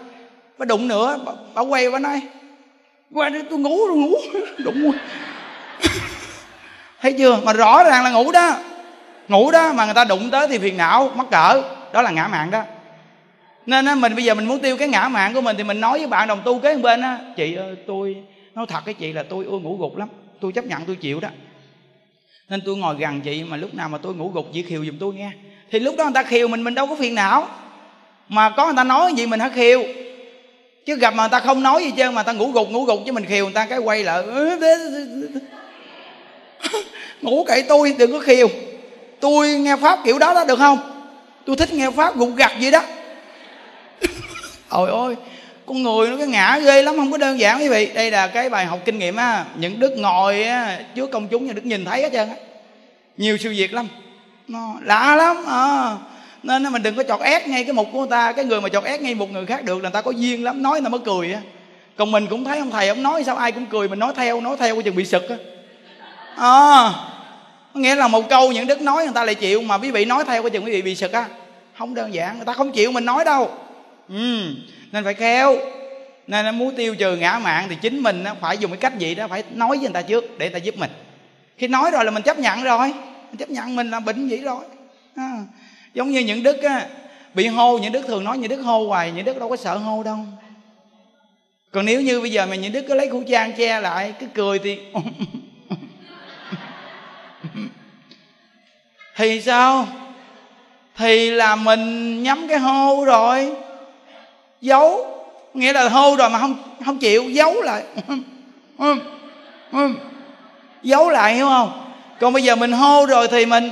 đụng nữa, bà quay bà nói qua đây tôi ngủ rồi, ngủ đụng. Thấy chưa, mà rõ ràng là ngủ đó, ngủ đó mà người ta đụng tới thì phiền não mắc cỡ, đó là ngã mạn đó. Nên á, mình bây giờ mình muốn tiêu cái ngã mạn của mình thì mình nói với bạn đồng tu kế bên á, chị ơi tôi nói thật cái chị là tôi ưa ngủ gục lắm, tôi chấp nhận tôi chịu đó, nên tôi ngồi gần chị mà lúc nào mà tôi ngủ gục chị khiều giùm tôi nghe. Thì lúc đó người ta khiều mình đâu có phiền não, mà có người ta nói gì mình hả khiều, chứ gặp mà người ta không nói gì trơn mà ta ngủ gục chứ mình khiều người ta cái quay lại ngủ cậy tôi, đừng có khiều tôi nghe pháp kiểu đó đó, được không? Tôi thích nghe pháp gục gặt vậy đó. Ôi ôi, con người nó cái ngã ghê lắm, không có đơn giản quý vị. Đây là cái bài học kinh nghiệm á, những đức ngồi á trước công chúng nhà đức nhìn thấy hết trơn á, nhiều siêu việt lắm, nó lạ lắm à. Nên mình đừng có chọt ép ngay cái mục của người ta. Cái người mà chọt ép ngay một người khác được là người ta có duyên lắm, nói người ta mới cười á. Còn mình cũng thấy ông thầy ông nói sao ai cũng cười, mình nói theo chừng bị sực á. Nghĩa là một câu những đức nói người ta lại chịu, mà quý vị nói theo cái chừng quý vị bị sực á, không đơn giản, người ta không chịu mình nói đâu. Nên phải khéo. Nên muốn tiêu trừ ngã mạn thì chính mình phải dùng cái cách vậy đó, phải nói với người ta trước để người ta giúp mình. Khi nói rồi là mình chấp nhận rồi, mình chấp nhận mình là bệnh vậy rồi. Giống như những đức á, bị hô, những đức thường nói những đức hô hoài, những đức đâu có sợ hô đâu. Còn nếu như bây giờ mà những đức cứ lấy khẩu trang che lại cứ cười thì sao? Thì là mình nhắm cái hô rồi, giấu, nghĩa là hô rồi mà không chịu, giấu lại, giấu lại, hiểu không? Còn bây giờ mình hô rồi thì mình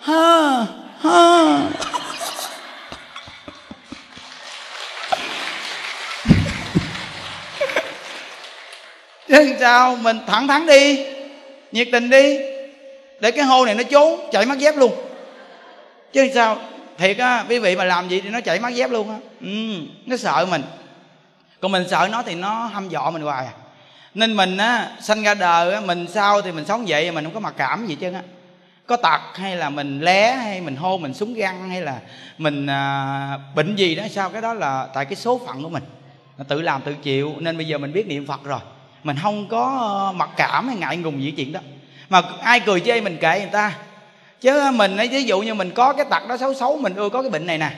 ha ha. Chứ sao, mình thẳng thắn đi, nhiệt tình đi, để cái hô này nó trốn chạy mất dép luôn. Chứ sao, thiệt á, quý vị mà làm gì thì nó chạy mất dép luôn á. Nó sợ mình, còn mình sợ nó thì nó hăm dọa mình hoài. Nên mình á, sanh ra đời á, mình sao thì mình sống vậy, mình không có mặc cảm gì chứ á. Có tật hay là mình lé, hay mình hô, mình súng găng, hay là mình bệnh gì đó, sao cái đó là tại cái số phận của mình, tự làm tự chịu. Nên bây giờ mình biết niệm Phật rồi, mình không có mặc cảm hay ngại ngùng gì chuyện đó. Mà ai cười chê mình kệ người ta. Chứ mình ấy, ví dụ như mình có cái tật đó xấu xấu, mình ưa có cái bệnh này nè,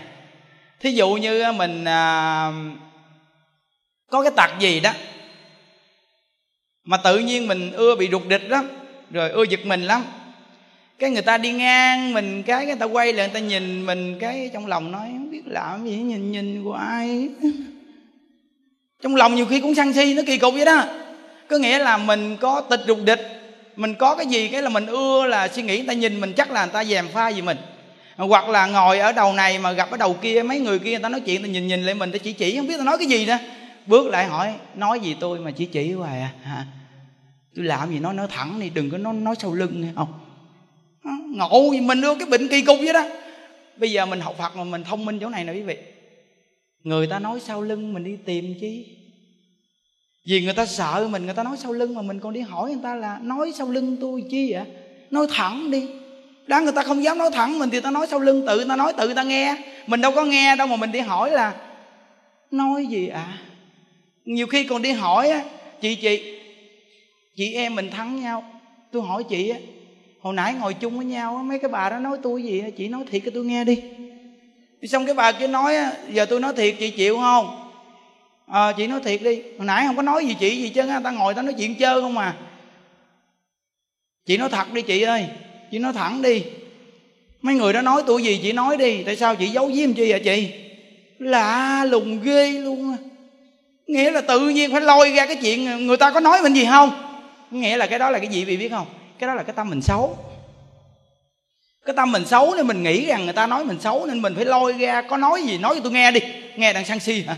thí dụ như mình có cái tật gì đó mà tự nhiên mình ưa bị rụt địch lắm, rồi ưa giật mình lắm, cái người ta đi ngang mình cái người ta quay lại người ta nhìn mình cái trong lòng nói không biết làm gì, nhìn của ai. Trong lòng nhiều khi cũng sân si, nó kỳ cục vậy đó. Có nghĩa là mình có tịch rụt địch, mình có cái gì cái là mình ưa là suy nghĩ người ta nhìn mình chắc là người ta gièm pha gì mình. Hoặc là ngồi ở đầu này mà gặp ở đầu kia, mấy người kia người ta nói chuyện, người ta nhìn lại mình, người ta chỉ không biết ta nói cái gì nữa, bước lại hỏi nói gì tôi mà chỉ hoài à hả? Tôi làm gì nói thẳng đi, đừng có nói sau lưng nghe không. Ngộ gì mình ưa cái bệnh kỳ cục vậy đó. Bây giờ mình học Phật mà mình thông minh chỗ này nè quý vị, người ta nói sau lưng mình đi tìm chi? Vì người ta sợ mình, người ta nói sau lưng mà mình còn đi hỏi người ta là nói sau lưng tôi chi vậy? Nói thẳng đi. Đó, người ta không dám nói thẳng mình thì ta nói sau lưng, tự ta nói tự ta nghe. Mình đâu có nghe đâu mà mình đi hỏi là nói gì ạ? À? Nhiều khi còn đi hỏi á, chị em mình thắng nhau, tôi hỏi chị á, hồi nãy ngồi chung với nhau á, mấy cái bà đó nói tôi gì á, chị nói thiệt cho tôi nghe đi. Xong cái bà kia nói á, giờ tôi nói thiệt chị chịu không? À, chị nói thiệt đi, hồi nãy không có nói gì chị gì chứ, người ta ngồi ta nói chuyện chơi không à. Chị nói thật đi chị ơi, chị nói thẳng đi. Mấy người đó nói tôi gì chị nói đi, tại sao chị giấu giếm chi vậy chị? Lạ lùng ghê luôn à. Nghĩa là tự nhiên phải lôi ra cái chuyện người ta có nói mình gì không. Nghĩa là cái đó là cái gì vì biết không? Cái đó là cái tâm mình xấu. Cái tâm mình xấu nên mình nghĩ rằng người ta nói mình xấu, nên mình phải lôi ra có nói gì nói cho tôi nghe đi. Nghe đằng sân si hả?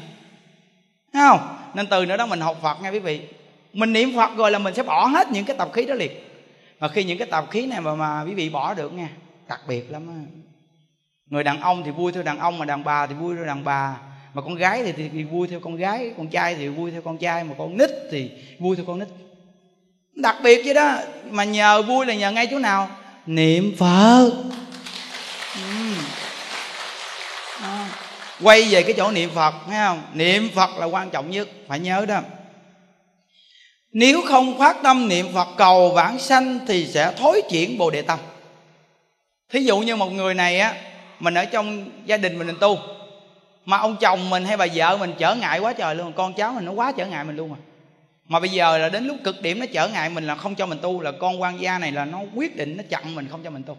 Thấy không? Nên từ nữa đó mình học Phật nha quý vị. Mình niệm Phật rồi là mình sẽ bỏ hết những cái tập khí đó liền. Mà khi những cái tập khí này mà quý vị bỏ được nha, đặc biệt lắm á. Người đàn ông thì vui theo đàn ông, mà đàn bà thì vui theo đàn bà, mà con gái thì vui theo con gái, con trai thì vui theo con trai, mà con nít thì vui theo con nít. Đặc biệt vậy đó. Mà nhờ vui là nhờ ngay chỗ nào? Niệm Phật. Quay về cái chỗ niệm Phật, thấy không? Niệm Phật là quan trọng nhất, phải nhớ đó. Nếu không phát tâm niệm Phật cầu vãng sanh thì sẽ thối chuyển Bồ Đề Tâm. Thí dụ như một người này á, mình ở trong gia đình mình tu, mà ông chồng mình hay bà vợ mình trở ngại quá trời luôn, con cháu mình nó quá trở ngại mình luôn à. Mà bây giờ là đến lúc cực điểm nó trở ngại mình là không cho mình tu, là con quan gia này là nó quyết định nó chặn mình không cho mình tu.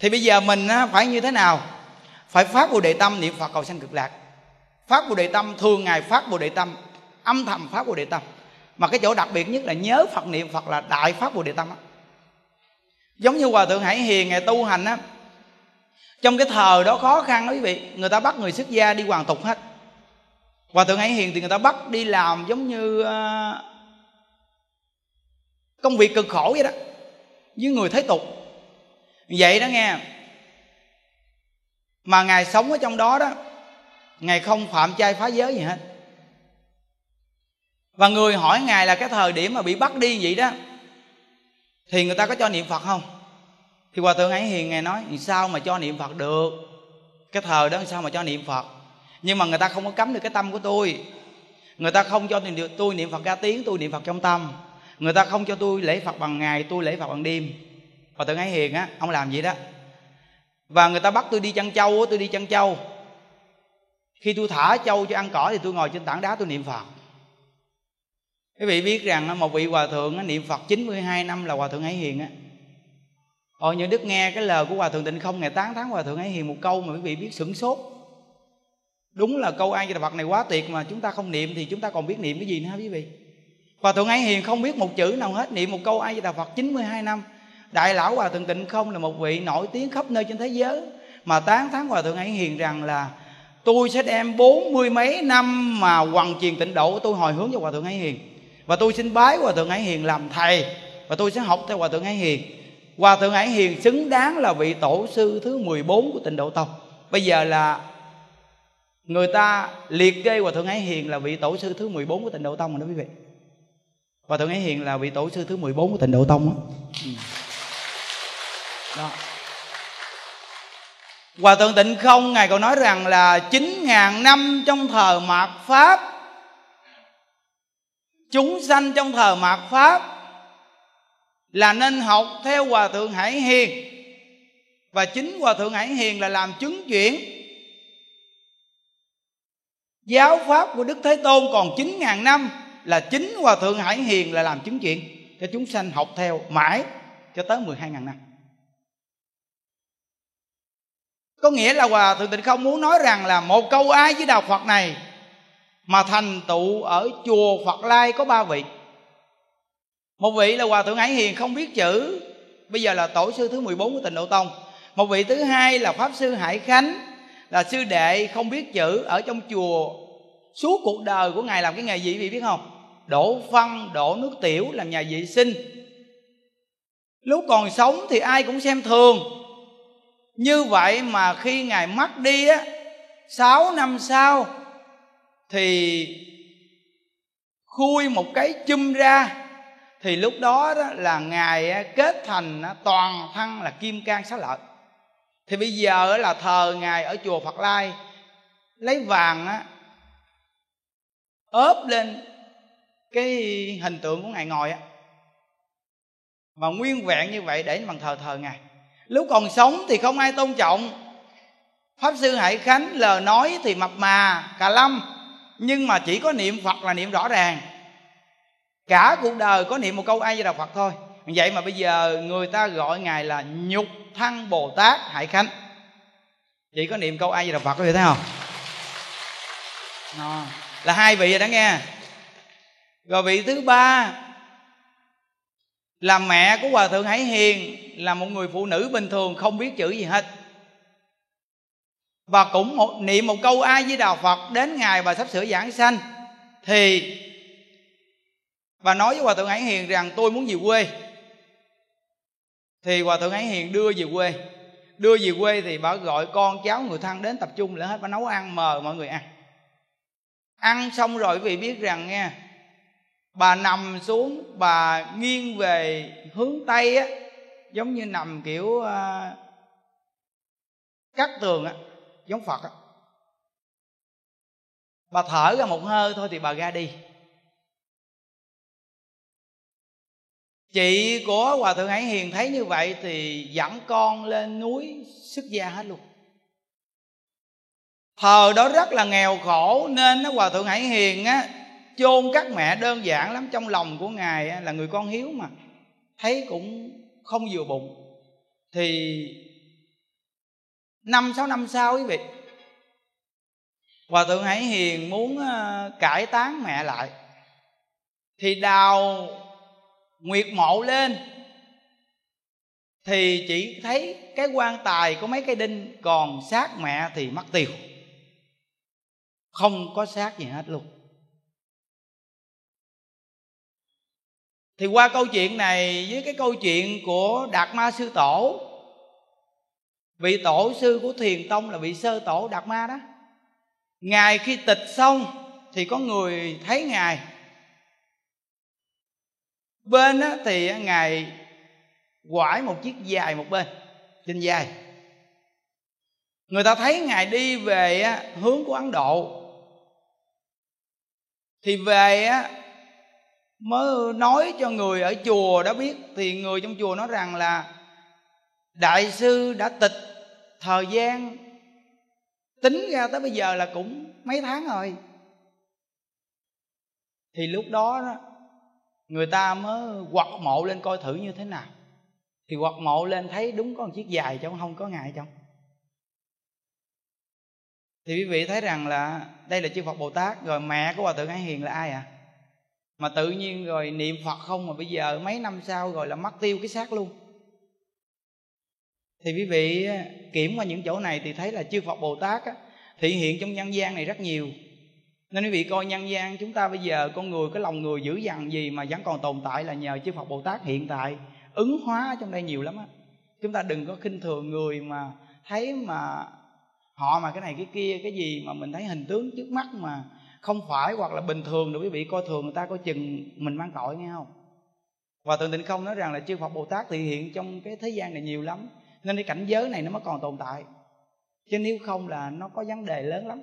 Thì bây giờ mình á, phải như thế nào? Phải phát Bồ Đề Tâm niệm Phật cầu sanh cực lạc. Phát Bồ Đề Tâm, thường ngày phát Bồ Đề Tâm, âm thầm phát Bồ Đề Tâm. Mà cái chỗ đặc biệt nhất là nhớ Phật niệm Phật là đại phát Bồ Đề Tâm á. Giống như Hòa Thượng Hải Hiền ngày tu hành á, trong cái thời đó khó khăn đó quý vị, người ta bắt người xuất gia đi hoàn tục hết. Hòa Thượng Hải Hiền thì người ta bắt đi làm giống như công việc cực khổ vậy đó, với người thế tục vậy đó nghe. Mà Ngài sống ở trong đó đó, Ngài không phạm trai phá giới gì hết. Và người hỏi Ngài là cái thời điểm mà bị bắt đi vậy đó thì người ta có cho niệm Phật không? Thì Hòa Thượng Hải Hiền Ngài nói sao mà cho niệm Phật được, cái thời đó sao mà cho niệm Phật. Nhưng mà người ta không có cấm được cái tâm của tôi. Người ta không cho tôi niệm Phật ra tiếng, tôi niệm Phật trong tâm. Người ta không cho tôi lễ Phật bằng ngày, tôi lễ Phật bằng đêm. Hòa Thượng Hải Hiền á, ông làm vậy đó. Và người ta bắt tôi đi chăn trâu, tôi đi chăn trâu. Khi tôi thả trâu cho ăn cỏ thì tôi ngồi trên tảng đá tôi niệm Phật. Quý vị biết rằng một vị Hòa Thượng niệm Phật 92 năm là Hòa Thượng Hải Hiền á. Hồi như Đức nghe cái lời của Hòa Thượng Tịnh Không ngày tán thán Hòa Thượng Hải Hiền một câu mà quý vị biết sửng sốt. Đúng là câu An Di Đà Phật này quá tuyệt, mà chúng ta không niệm thì chúng ta còn biết niệm cái gì nữa hả quý vị? Hòa Thượng Hải Hiền không biết một chữ nào hết, niệm một câu An Di Đà Phật 92 năm. Đại lão Hòa Thượng Tịnh Không là một vị nổi tiếng khắp nơi trên thế giới, mà tán thán Hòa Thượng Hải Hiền rằng là tôi sẽ đem 40 mấy năm mà hoàn truyền tịnh độ của tôi hồi hướng cho Hòa Thượng Hải Hiền. Và tôi xin bái Hòa Thượng Hải Hiền làm thầy, và tôi sẽ học theo Hòa Thượng Hải Hiền. Hòa Thượng Hải Hiền xứng đáng là vị tổ sư thứ 14 của Tịnh Độ Tông. Bây giờ là người ta liệt kê Hòa Thượng Hải Hiền là vị tổ sư thứ 14 của Tịnh Độ Tông rồi đó quý vị. Hòa Thượng Hải Hiền là vị tổ sư thứ 14 của Tịnh Độ Tông đó. Đó. Hòa Thượng Tịnh Không Ngài còn nói rằng là 9.000 năm trong thờ mạt Pháp, chúng sanh trong thờ mạt Pháp là nên học theo Hòa Thượng Hải Hiền. Và chính Hòa Thượng Hải Hiền là làm chứng chuyển giáo pháp của Đức Thế Tôn còn 9.000 năm, là chính Hòa Thượng Hải Hiền là làm chứng chuyện cho chúng sanh học theo mãi cho tới 12.000 năm. Có nghĩa là Hòa Thượng Tịnh Không muốn nói rằng là một câu ai với đạo Phật này mà thành tựu ở chùa Phật Lai có 3 vị. Một vị là Hòa Thượng Hải Hiền không biết chữ, bây giờ là tổ sư thứ 14 của Tịnh Độ Tông. Một vị thứ hai là Pháp Sư Hải Khánh, là sư đệ không biết chữ, ở trong chùa suốt cuộc đời của Ngài làm cái nghề gì vị biết không? Đổ phân, đổ nước tiểu, làm nhà vệ sinh. Lúc còn sống thì ai cũng xem thường. Như vậy mà khi Ngài mất đi á, 6 năm sau thì khui một cái chum ra. Thì lúc đó, đó là Ngài kết thành toàn thân là Kim Cang Xá Lợi. Thì bây giờ là thờ Ngài ở chùa Phật Lai lấy vàng á ốp lên cái hình tượng của Ngài ngồi á, mà nguyên vẹn như vậy để bàn thờ thờ Ngài. Lúc còn sống thì không ai tôn trọng. Pháp sư Hải Khánh lời nói thì mập mà cà lâm, nhưng mà chỉ có niệm Phật là niệm rõ ràng. Cả cuộc đời có niệm một câu A Di Đà Phật thôi. Vậy mà bây giờ người ta gọi Ngài là Nhục Thân Bồ Tát Hải Khánh, chỉ có niệm câu A Di Đà Phật, có thể thấy không? Đó là hai vị rồi đó nghe. Rồi vị thứ ba là mẹ của Hòa Thượng Hải Hiền, là một người phụ nữ bình thường không biết chữ gì hết, và cũng niệm một câu A Di Đà Phật. Đến ngày bà sắp sửa giảng sanh thì bà nói với Hòa Thượng Hải Hiền rằng tôi muốn về quê. Thì Hòa Thượng Hải Hiền đưa về quê. Đưa về quê thì bà gọi con cháu người thân đến tập trung lại hết. Bà nấu ăn mời mọi người ăn. Ăn xong rồi quý vị biết rằng nghe, bà nằm xuống, bà nghiêng về hướng Tây á, giống như nằm kiểu cắt tường á, giống Phật á. Bà thở ra một hơi thôi thì bà ra đi. Chị của Hòa Thượng Hải Hiền thấy như vậy thì dẫn con lên núi xuất gia hết luôn. Thời đó rất là nghèo khổ nên Hòa Thượng Hải Hiền á chôn các mẹ đơn giản lắm. Trong lòng của Ngài á, là người con hiếu mà, thấy cũng không vừa bụng. Thì 5-6 năm sau quý vị, Hòa Thượng Hải Hiền muốn cải táng mẹ lại, thì đào nguyệt mộ lên. Thì chỉ thấy cái quan tài có mấy cái đinh, còn xác mẹ thì mất tiêu, không có xác gì hết luôn. Thì qua câu chuyện này với cái câu chuyện của Đạt Ma Sư Tổ, vị tổ sư của Thiền Tông là vị sơ tổ Đạt Ma đó. Ngài khi tịch xong thì có người thấy Ngài. Bên á thì Ngài quải một chiếc dài một bên trên vai. Người ta thấy Ngài đi về hướng của Ấn Độ, thì về á mới nói cho người ở chùa đó biết. Thì người trong chùa nói rằng là đại sư đã tịch, thời gian tính ra tới bây giờ là cũng mấy tháng rồi. Thì lúc đó người ta mới quật mộ lên coi thử như thế nào. Thì quật mộ lên thấy đúng có một chiếc giày trong, không có Ngài trong. Thì quý vị thấy rằng là đây là chư Phật Bồ Tát. Rồi mẹ của Hòa Thượng Hải Hiền là ai ạ? Mà tự nhiên rồi niệm Phật không mà bây giờ mấy năm sau rồi là mất tiêu cái xác luôn. Thì quý vị kiểm qua những chỗ này thì thấy là chư Phật Bồ Tát á, thị hiện trong nhân gian này rất nhiều. Nên quý vị coi nhân gian chúng ta bây giờ, con người cái lòng người dữ dằn gì mà vẫn còn tồn tại là nhờ chư Phật Bồ Tát hiện tại ứng hóa trong đây nhiều lắm á. Chúng ta đừng có khinh thường người mà thấy mà họ mà cái này cái kia, cái gì mà mình thấy hình tướng trước mắt mà không phải hoặc là bình thường rồi quý vị coi thường người ta, coi chừng mình mang tội, nghe không? Và Thượng Tịnh Không nói rằng là chư Phật Bồ Tát thị hiện trong cái thế gian này nhiều lắm, nên cái cảnh giới này nó mới còn tồn tại, chứ nếu không là nó có vấn đề lớn lắm.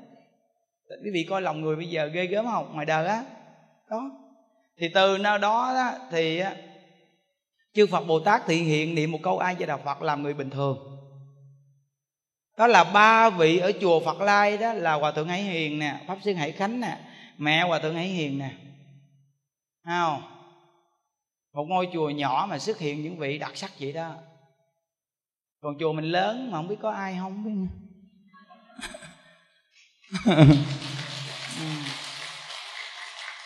Quý vị coi lòng người bây giờ ghê gớm không? Ngoài đời á đó. Thì từ nơi đó á, thì chư Phật Bồ Tát thị hiện niệm một câu A Di Đà Phật làm người bình thường. Đó là ba vị ở chùa Phật Lai, đó là Hòa Thượng Hải Hiền nè, Pháp Sư Hải Khánh nè, mẹ Hòa Thượng Hải Hiền nè. Không, một ngôi chùa nhỏ mà xuất hiện những vị đặc sắc vậy đó. Còn chùa mình lớn mà không biết có ai không biết.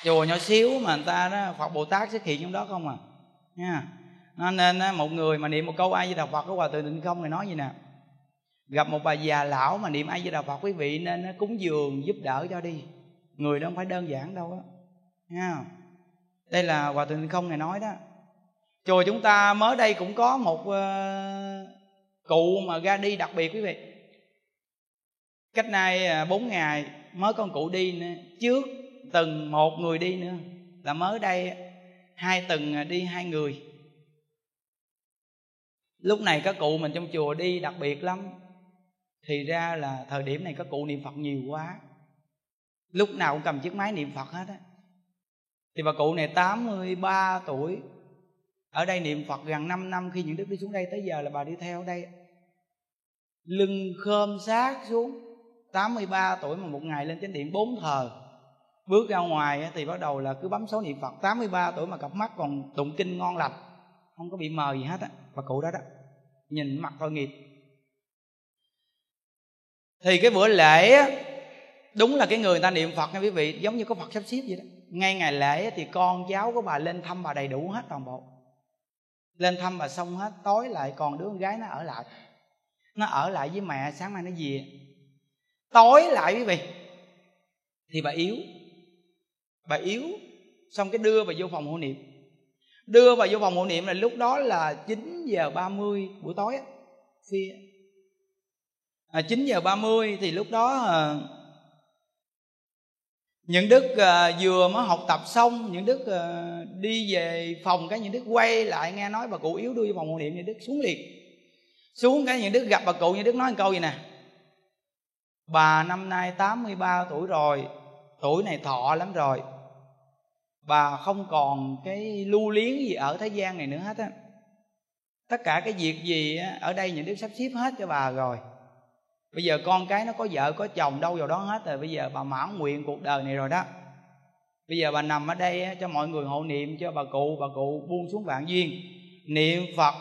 Chùa nhỏ xíu mà người ta đó Phật Bồ Tát xuất hiện trong đó không à. Nên một người mà niệm một câu A Di Đà Phật của Hòa Thượng Tịnh Không này nói gì nè, gặp một bà già lão mà niệm A Di Đà Phật quý vị nên cúng dường giúp đỡ cho đi, người đó không phải đơn giản đâu á. Đây là Hòa Thượng Tịnh Không này nói đó. Chùa chúng ta mới đây cũng có một cụ mà ra đi đặc biệt quý vị. Cách nay 4 ngày mới con cụ đi nữa. Trước từng một người đi nữa, là mới đây hai từng đi hai người. Lúc này các cụ mình trong chùa đi đặc biệt lắm. Thì ra là thời điểm này các cụ niệm Phật nhiều quá, lúc nào cũng cầm chiếc máy niệm Phật hết á. Thì bà cụ này 83 tuổi ở đây niệm Phật gần 5 năm. Khi những đức đi xuống đây tới giờ là bà đi theo đây, lưng khom sát xuống, 83 tuổi mà một ngày lên chánh điện 4 thờ. Bước ra ngoài thì bắt đầu là cứ bấm số niệm Phật. 83 tuổi mà cặp mắt còn tụng kinh ngon lành, không có bị mờ gì hết á. Bà cụ đó đó, nhìn mặt tội nghiệp. Thì cái bữa lễ đúng là cái người ta niệm Phật nha quý vị, giống như có Phật sắp xếp vậy đó. Ngay ngày lễ thì con cháu của bà lên thăm bà đầy đủ hết, toàn bộ lên thăm bà xong hết. Tối lại còn đứa con gái nó ở lại, nó ở lại với mẹ, sáng mai nó về. Tối lại quý vị thì bà yếu, bà yếu xong cái đưa bà vô phòng hộ niệm. Đưa bà vô phòng hộ niệm là lúc đó là 9:30 buổi tối á, phía 9:30 thì lúc đó những đức vừa mới học tập xong, những đức đi về phòng, cái những đức quay lại nghe nói bà cụ yếu đưa vô phòng hộ niệm, những đức xuống liền. Xuống cái những đức gặp bà cụ, những đức nói một câu vậy nè: bà năm nay 83 tuổi rồi, tuổi này thọ lắm rồi, bà không còn cái lưu luyến gì ở thế gian này nữa hết á. Tất cả cái việc gì ở đây những đức sắp xếp hết cho bà rồi. Bây giờ con cái nó có vợ có chồng đâu vào đó hết rồi. Bây giờ bà mãn nguyện cuộc đời này rồi đó. Bây giờ bà nằm ở đây cho mọi người hộ niệm cho bà cụ. Bà cụ buông xuống vạn duyên, niệm Phật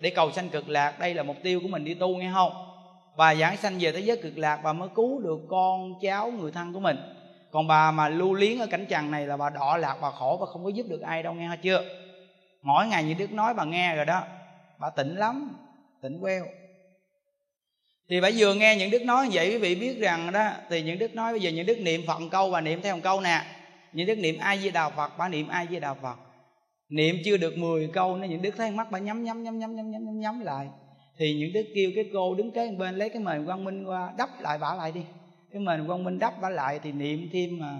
để cầu sanh cực lạc. Đây là mục tiêu của mình đi tu nghe không? Bà giảng sanh về thế giới cực lạc, bà mới cứu được con cháu người thân của mình. Còn bà mà lưu luyến ở cảnh trần này là bà đọa lạc, bà khổ, bà không có giúp được ai đâu nghe chưa. Mỗi ngày như Đức nói bà nghe rồi đó, bà tỉnh lắm, tỉnh queo. Thì bà vừa nghe những Đức nói vậy quý vị biết rằng đó, thì những Đức nói bây giờ những Đức niệm Phật một câu, bà niệm theo một câu nè. Những Đức niệm A Di Đà Phật, bà niệm A Di Đà Phật. Niệm chưa được 10 câu nên những Đức thấy mắt bà nhắm lại. Thì những Đức kêu cái cô đứng kế bên lấy cái mền quang minh qua đắp lại bả lại đi. Cái mền quang minh đắp bả lại thì niệm thêm mà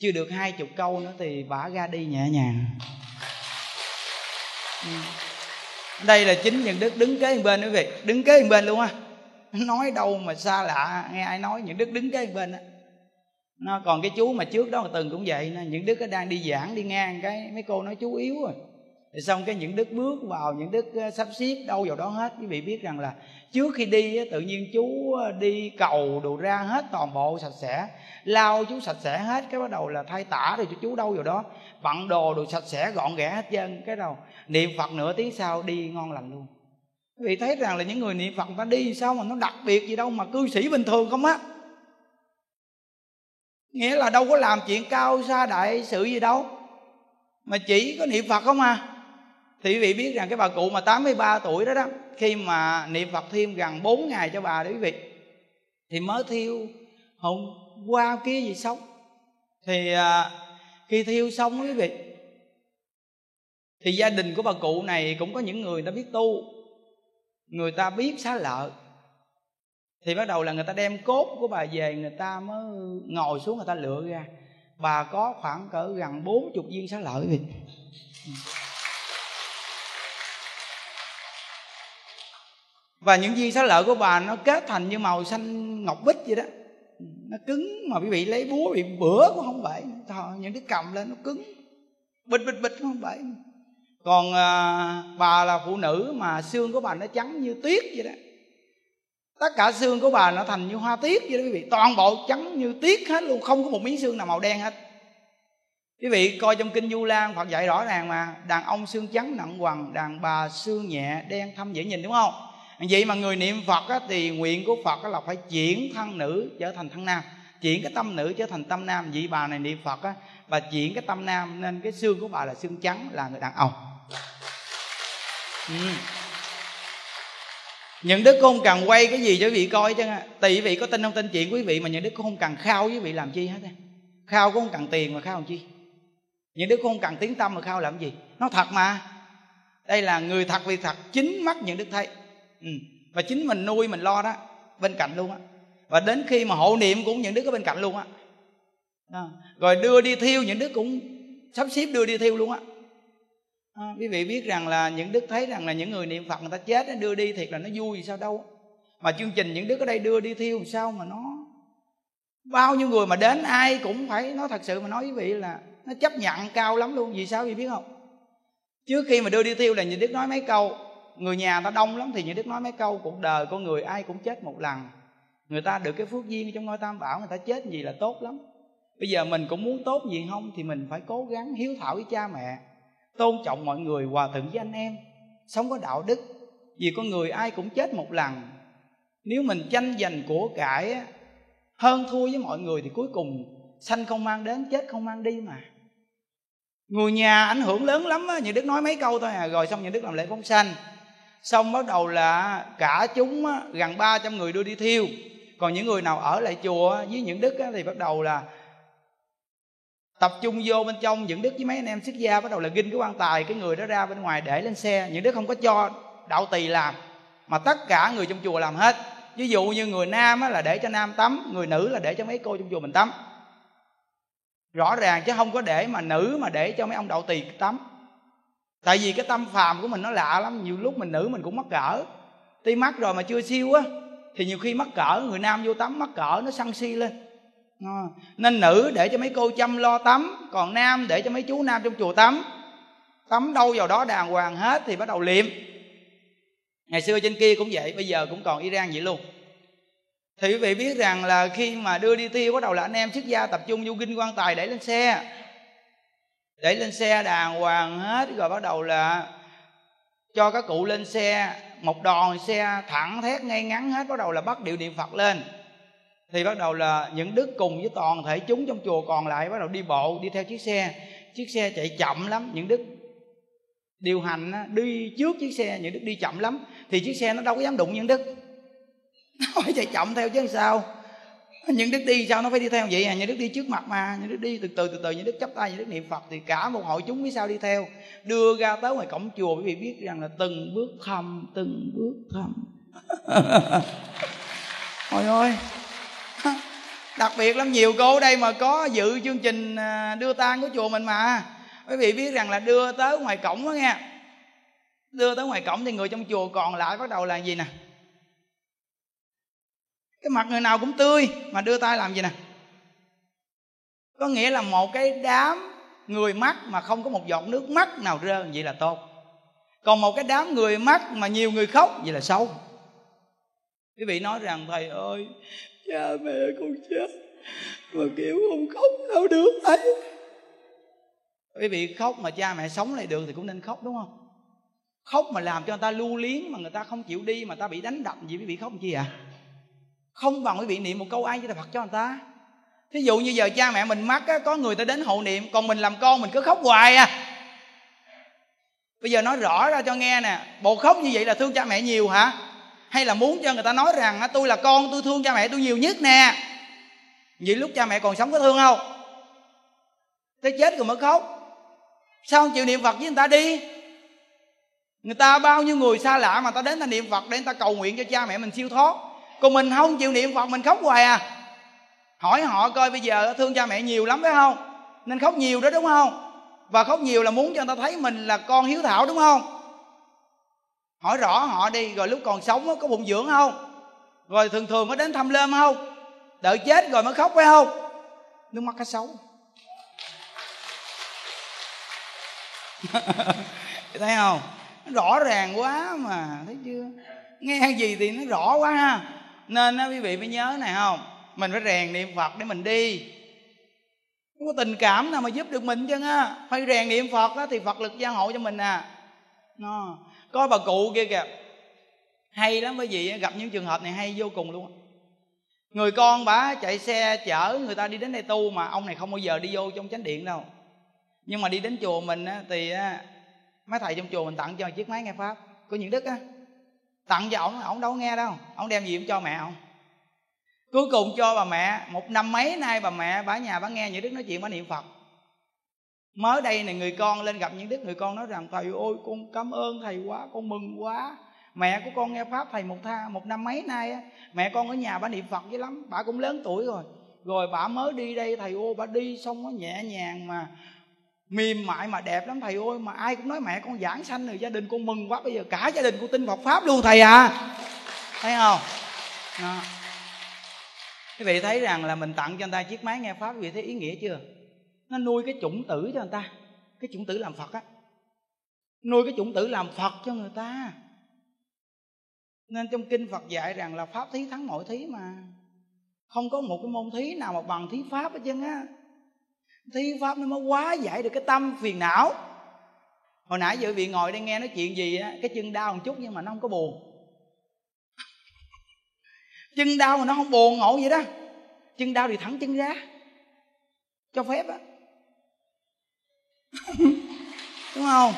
chưa được 20 câu nữa thì bả ra đi nhẹ nhàng. Đây là chính những Đức đứng kế bên quý vị, đứng kế bên luôn á. Nói đâu mà xa lạ, nghe ai nói những Đức đứng cái bên đó. Nó còn cái chú mà trước đó từng cũng vậy, những Đức đang đi giảng đi ngang cái mấy cô nói chú yếu rồi. Thì xong cái những Đức bước vào, những Đức sắp xếp đâu vào đó hết. Quý vị biết rằng là trước khi đi tự nhiên chú đi cầu đồ ra hết, toàn bộ sạch sẽ, lau chú sạch sẽ hết. Cái bắt đầu là thay tả rồi cho chú đâu vào đó, bận đồ đồ sạch sẽ gọn ghẽ hết trơn. Cái đầu niệm Phật nửa tiếng sau đi ngon lành luôn. Quý vị thấy rằng là những người niệm Phật người ta đi sao mà nó đặc biệt gì đâu, mà cư sĩ bình thường không á. Nghĩa là đâu có làm chuyện cao xa đại sự gì đâu, mà chỉ có niệm Phật không à. Thì quý vị biết rằng cái bà cụ mà 83 tuổi đó đó, khi mà niệm Phật thêm gần 4 ngày cho bà đấy quý vị, thì mới thiêu hôm qua kia gì xong. Thì khi thiêu xong quý vị, thì gia đình của bà cụ này cũng có những người ta biết tu, người ta biết xá lợi. Thì bắt đầu là người ta đem cốt của bà về, người ta mới ngồi xuống người ta lựa ra. Bà có khoảng cỡ gần 40 viên xá lợi gì. Và những viên xá lợi của bà nó kết thành như màu xanh ngọc bích vậy đó, nó cứng mà quý vị lấy búa bị bữa cũng không bể. Những cái cầm lên nó cứng bịch cũng không bể. Còn bà là phụ nữ mà xương của bà nó trắng như tuyết vậy đó. Tất cả xương của bà nó thành như hoa tuyết vậy đó quý vị. Toàn bộ trắng như tuyết hết luôn, không có một miếng xương nào màu đen hết. Quý vị coi trong kinh Du Lan Phật dạy rõ ràng mà, đàn ông xương trắng nặng hoằng, đàn bà xương nhẹ đen thâm dễ nhìn, đúng không? Vậy mà người niệm Phật á, thì nguyện của Phật là phải chuyển thân nữ trở thành thân nam, chuyển cái tâm nữ trở thành tâm nam. Vậy bà này niệm Phật á, bà chuyển cái tâm nam nên cái xương của bà là xương trắng, là người đàn ông. Những Đức không cần quay cái gì cho quý vị coi chứ. Tùy quý vị có tin không tin chuyện quý vị, mà những Đức không cần khao quý vị làm chi hết. Khao cũng không cần tiền mà khao làm chi. Những Đức không cần tiếng tâm mà khao làm gì. Nó thật mà. Đây là người thật việc thật, chính mắt những Đức thấy. Và chính mình nuôi mình lo đó, bên cạnh luôn á. Và đến khi mà hộ niệm cũng những Đức ở bên cạnh luôn á. Rồi đưa đi thiêu những Đức cũng sắp xếp đưa đi thiêu luôn á. Quý vị biết rằng là những Đức thấy rằng là những người niệm Phật người ta chết đưa đi thiệt là nó vui gì sao đâu. Mà chương trình Những Đức ở đây đưa đi thiêu sao mà nó bao nhiêu người mà đến, ai cũng phải nói thật sự mà nói quý vị là nó chấp nhận cao lắm luôn. Vì sao quý vị biết không? Trước khi mà đưa đi thiêu là Những Đức nói mấy câu, người nhà ta đông lắm thì Những Đức nói mấy câu: cuộc đời con người ai cũng chết một lần, người ta được cái phước duyên trong ngôi Tam Bảo, người ta chết gì là tốt lắm. Bây giờ mình cũng muốn tốt gì không thì mình phải cố gắng hiếu thảo với cha mẹ, tôn trọng mọi người, hòa thuận với anh em, sống có đạo đức. Vì con người ai cũng chết một lần, nếu mình tranh giành của cải hơn thua với mọi người thì cuối cùng sanh không mang đến, chết không mang đi mà. Người nhà ảnh hưởng lớn lắm á. Những Đức nói mấy câu thôi à, rồi xong Những Đức làm lễ phóng sanh. Xong bắt đầu là cả chúng á, gần 300 người đưa đi thiêu. Còn những người nào ở lại chùa với Những Đức á, thì bắt đầu là tập trung vô bên trong. Những Đức với mấy anh em xuất gia bắt đầu là ghim cái quan tài cái người đó ra bên ngoài để lên xe. Những Đức không có cho đạo tỳ làm, mà tất cả người trong chùa làm hết. Ví dụ như người nam á, là để cho nam tắm, người nữ là để cho mấy cô trong chùa mình tắm. Rõ ràng chứ không có để mà nữ mà để cho mấy ông đạo tỳ tắm. Tại vì cái tâm phàm của mình nó lạ lắm. Nhiều lúc mình nữ mình cũng mắc cỡ, tuy mắc rồi mà chưa siêu á, thì nhiều khi mắc cỡ, người nam vô tắm mắc cỡ nó sân si lên. Nên nữ để cho mấy cô chăm lo tắm, còn nam để cho mấy chú nam trong chùa tắm. Tắm đâu vào đó đàng hoàng hết thì bắt đầu liệm. Ngày xưa trên kia cũng vậy, bây giờ cũng còn Iran vậy luôn. Thì quý vị biết rằng là khi mà đưa đi tiêu bắt đầu là anh em xuất gia tập trung vô kinh quan tài để lên xe. Để lên xe đàng hoàng hết rồi bắt đầu là cho các cụ lên xe, một đòn xe thẳng thét ngay ngắn hết, bắt đầu là bắt điệu niệm Phật lên. Thì bắt đầu là Những Đức cùng với toàn thể chúng trong chùa còn lại bắt đầu đi bộ đi theo chiếc xe. Chiếc xe chạy chậm lắm, Những Đức điều hành đi trước chiếc xe, Những Đức đi chậm lắm. Thì chiếc xe nó đâu có dám đụng Những Đức, nó phải chạy chậm theo chứ sao. Những Đức đi sao nó phải đi theo vậy à? Những Đức đi trước mặt mà, Những Đức đi từ từ, Những Đức chắp tay, Những Đức niệm Phật. Thì cả một hội chúng phía sau đi theo, đưa ra tới ngoài cổng chùa. Quý vị biết rằng là từng bước thầm, từng bước thầm. Ôi ơi, đặc biệt lắm. Nhiều cô ở đây mà có dự chương trình đưa tang của chùa mình mà, quý vị biết rằng là đưa tới ngoài cổng đó nghe. Đưa tới ngoài cổng thì người trong chùa còn lại bắt đầu làm gì nè? Cái mặt người nào cũng tươi mà đưa tay làm gì nè? Có nghĩa là một cái đám người mắt mà không có một giọt nước mắt nào rơi, vậy là tốt. Còn một cái đám người mắt mà nhiều người khóc, vậy là xấu. Quý vị nói rằng thầy ơi, cha mẹ con chết mà kiểu không khóc sao được ấy. Quý vị khóc mà cha mẹ sống lại được thì cũng nên khóc, đúng không? Khóc mà làm cho người ta lưu luyến mà người ta không chịu đi, mà ta bị đánh đập gì, quý vị khóc chi ạ? Không bằng quý vị niệm một câu ai với Thầy Phật cho người ta. Thí dụ như giờ cha mẹ mình mắc á, có người ta đến hộ niệm, còn mình làm con mình cứ khóc hoài à. Bây giờ nói rõ ra cho nghe nè, bộ khóc như vậy là thương cha mẹ nhiều hả? Hay là muốn cho người ta nói rằng tôi là con, tôi thương cha mẹ tôi nhiều nhất nè. Vậy lúc cha mẹ còn sống có thương không? Tới chết rồi mới khóc. Sao không chịu niệm Phật với người ta đi? Người ta bao nhiêu người xa lạ mà ta đến ta niệm Phật để người ta cầu nguyện cho cha mẹ mình siêu thoát, còn mình không chịu niệm Phật, mình khóc hoài à. Hỏi họ coi bây giờ thương cha mẹ nhiều lắm phải không? Nên khóc nhiều đó đúng không? Và khóc nhiều là muốn cho người ta thấy mình là con hiếu thảo đúng không? Hỏi rõ họ đi, rồi lúc còn sống có phụng dưỡng không? Rồi thường thường có đến thăm lơm không? Đợi chết rồi mới khóc phải không? Nước mắt cá sấu. Thấy không? Rõ ràng quá mà, thấy chưa? Nghe gì thì nó rõ quá ha. Nên đó, quý vị phải nhớ này không, mình phải rèn niệm Phật để mình đi. Không có tình cảm nào mà giúp được mình chứ á. Phải rèn niệm Phật á, thì Phật lực gia hộ cho mình à. Có bà cụ kia kìa, hay lắm quý vị, gặp những trường hợp này hay vô cùng luôn. Người con bà chạy xe chở người ta đi đến đây tu, mà ông này không bao giờ đi vô trong chánh điện đâu. Nhưng mà đi đến chùa mình á, thì mấy thầy trong chùa mình tặng cho chiếc máy nghe Pháp của Những Đức á. Tặng cho ổng đâu nghe đâu, ổng đem gì cũng cho mẹ ổng. Cuối cùng cho bà mẹ, một năm mấy nay bà mẹ bà nhà bà nghe Những Đức nói chuyện bà niệm Phật. Mới đây này người con lên gặp Những Đức, người con nói rằng thầy ơi con cảm ơn thầy quá, con mừng quá. Mẹ của con nghe Pháp thầy một năm mấy nay á, mẹ con ở nhà bà niệm Phật dữ lắm, bà cũng lớn tuổi rồi. Rồi bà mới đi đây thầy ơi, bà đi xong nó nhẹ nhàng mà mềm mại mà đẹp lắm thầy ơi, mà ai cũng nói mẹ con giảng sanh rồi, gia đình con mừng quá, bây giờ cả gia đình con tin Phật Pháp luôn thầy à. Thấy không? Đó. Quý vị thấy rằng là mình tặng cho người ta chiếc máy nghe Pháp, quý vị thấy ý nghĩa chưa? Nó nuôi cái chủng tử cho người ta, cái chủng tử làm Phật á, nuôi cái chủng tử làm Phật cho người ta. Nên trong kinh Phật dạy rằng là Pháp thí thắng mọi thí mà. Không có một cái môn thí nào mà bằng thí Pháp hết trơn á. Thí Pháp nó mới quá giải được cái tâm phiền não. Hồi nãy giờ vị ngồi đây nghe nói chuyện gì á, cái chân đau một chút nhưng mà nó không có buồn. Chân đau mà nó không buồn, ngộ vậy đó. Chân đau thì thẳng chân ra, cho phép á. Đúng không?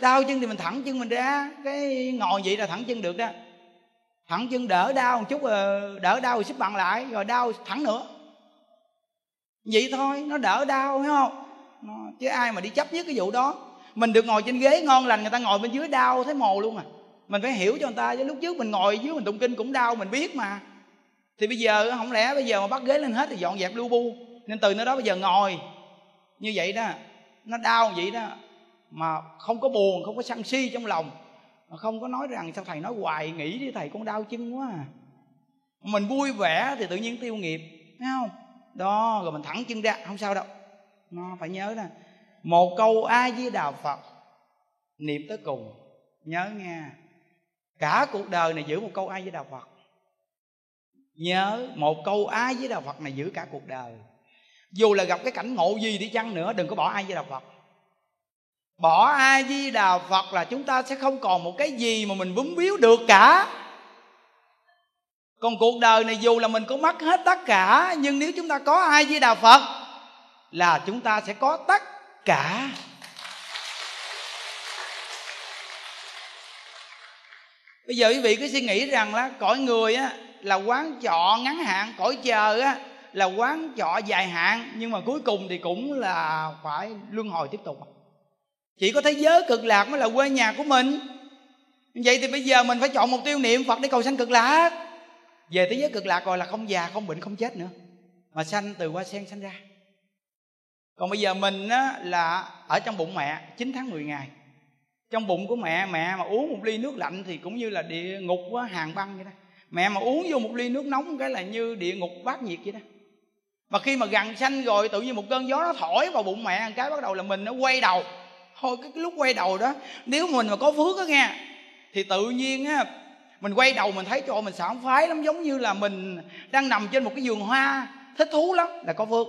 Đau chân thì mình thẳng chân mình ra, cái ngồi vậy là thẳng chân được đó. Thẳng chân đỡ đau một chút, đỡ đau rồi xếp bằng lại, rồi đau thẳng nữa. Vậy thôi, nó đỡ đau, hiểu không? Chứ ai mà đi chấp nhất cái vụ đó. Mình được ngồi trên ghế ngon lành, người ta ngồi bên dưới đau thấy mồ luôn à. Mình phải hiểu cho người ta, chứ lúc trước mình ngồi dưới mình tụng kinh cũng đau, mình biết mà. Thì bây giờ không lẽ bây giờ mà bắt ghế lên hết thì dọn dẹp lu bu. Nên từ nơi đó bây giờ ngồi như vậy đó, nó đau vậy đó, mà không có buồn, không có sân si trong lòng, không có nói rằng sao thầy nói hoài, nghĩ đi thầy con đau chân quá à. Mình vui vẻ thì tự nhiên tiêu nghiệp, thấy không? Đó, rồi mình thẳng chân ra, không sao đâu. Nó phải nhớ đó, một câu A Di Đà Phật niệm tới cùng. Nhớ nghe, cả cuộc đời này giữ một câu A Di Đà Phật. Nhớ, một câu A Di Đà Phật này giữ cả cuộc đời. Dù là gặp cái cảnh ngộ gì đi chăng nữa, đừng có bỏ A Di Đà Phật. Bỏ A Di Đà Phật là chúng ta sẽ không còn một cái gì mà mình vướng víu được cả. Còn cuộc đời này dù là mình có mất hết tất cả, nhưng nếu chúng ta có A Di Đà Phật là chúng ta sẽ có tất cả. Bây giờ quý vị cứ suy nghĩ rằng là cõi người á là quán trọ ngắn hạn, cõi chờ á là quán trọ dài hạn, nhưng mà cuối cùng thì cũng là phải luân hồi tiếp tục. Chỉ có thế giới cực lạc mới là quê nhà của mình. Vậy thì bây giờ mình phải chọn mục tiêu niệm Phật để cầu sanh cực lạc. Về thế giới cực lạc rồi là không già, không bệnh, không chết nữa, mà sanh từ hoa sen sanh ra. Còn bây giờ mình á, là ở trong bụng mẹ 9 tháng 10 ngày. Trong bụng của mẹ, mẹ mà uống một ly nước lạnh thì cũng như là địa ngục á, hàng băng vậy đó. Mẹ mà uống vô một ly nước nóng cái là như địa ngục bát nhiệt vậy đó. Mà khi mà gần sanh rồi tự nhiên một cơn gió nó thổi vào bụng mẹ, cái bắt đầu là mình nó quay đầu. Thôi cái lúc quay đầu đó, nếu mình mà có phước á nghe, thì tự nhiên á, mình quay đầu mình thấy chỗ mình sảng khoái lắm, giống như là mình đang nằm trên một cái giường hoa, thích thú lắm, là có phước.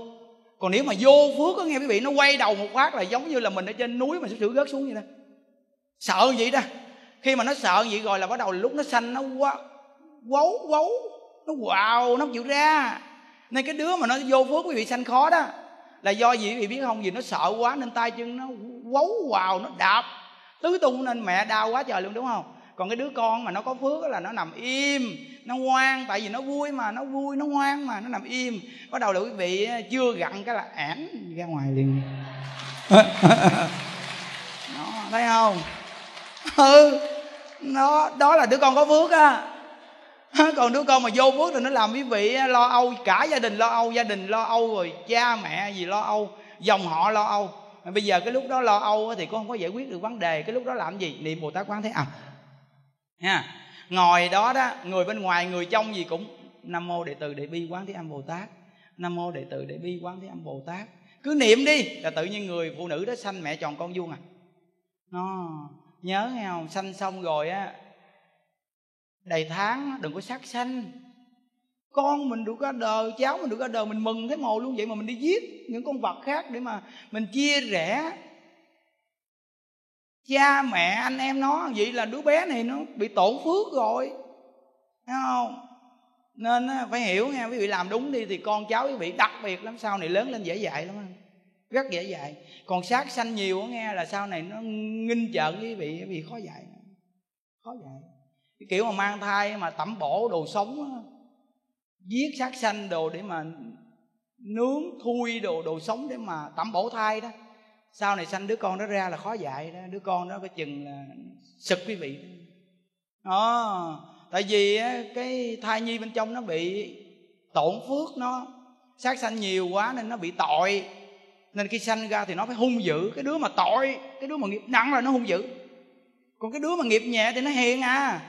Còn nếu mà vô phước á nghe quý vị, nó quay đầu một phát là giống như là mình ở trên núi mà sắp sửa rớt xuống vậy đó. Sợ vậy đó. Khi mà nó sợ vậy rồi là bắt đầu lúc nó sanh nó quấu, nó quào, nó không chịu ra. Nên cái đứa mà nó vô phước quý vị sanh khó đó, là do gì quý vị biết không? Vì nó sợ quá nên tay chân nó quấu quào, nó đạp tứ tung nên mẹ đau quá trời luôn, đúng không? Còn cái đứa con mà nó có phước là nó nằm im, nó ngoan, tại vì nó vui mà, nó vui, nó ngoan mà, nó nằm im. Bắt đầu là quý vị chưa gặn cái là ẻn ra ngoài liền. Đó, thấy không? Ừ, đó là đứa con có phước á. Còn đứa con mà vô phước thì nó làm quý vị lo âu, cả gia đình lo âu, rồi cha mẹ gì lo âu, dòng họ lo âu. Bây giờ cái lúc đó lo âu thì cũng không có giải quyết được vấn đề. Cái lúc đó làm gì? Niệm Bồ Tát Quán Thế Âm. Ha. Ngồi đó đó, người bên ngoài người trong gì cũng Nam Mô Đệ Tử Đệ Bi Quán Thế Âm Bồ Tát, Nam Mô Đệ Tử Đệ Bi Quán Thế Âm Bồ Tát. Cứ niệm đi là tự nhiên người phụ nữ đó sanh mẹ tròn con vuông à. Nó nhớ nghe không? Sanh xong rồi á, đầy tháng đừng có sát sanh. Con mình được ra đời, cháu mình được ra đời, mình mừng thấy mồ luôn, vậy mà mình đi giết những con vật khác để mà mình chia rẽ cha mẹ anh em nó, vậy là đứa bé này nó bị tổn phước rồi, thấy không? Nên phải hiểu nha quý vị, làm đúng đi thì con cháu quý vị đặc biệt lắm, sau này lớn lên dễ dạy lắm, rất dễ dạy. Còn sát sanh nhiều nghe là sau này nó nghinh trợn với quý vị khó dạy, khó dạy. Cái kiểu mà mang thai mà tẩm bổ đồ sống, giết sát sanh đồ để mà nướng thui đồ sống để mà tẩm bổ thai đó, sau này sanh đứa con đó ra là khó dạy đó. Đứa con đó có chừng là sực quý vị đó, tại vì cái thai nhi bên trong nó bị tổn phước, nó sát sanh nhiều quá nên nó bị tội. Nên khi sanh ra thì nó phải hung dữ. Cái đứa mà tội, cái đứa mà nghiệp nặng là nó hung dữ, còn cái đứa mà nghiệp nhẹ thì nó hiền à.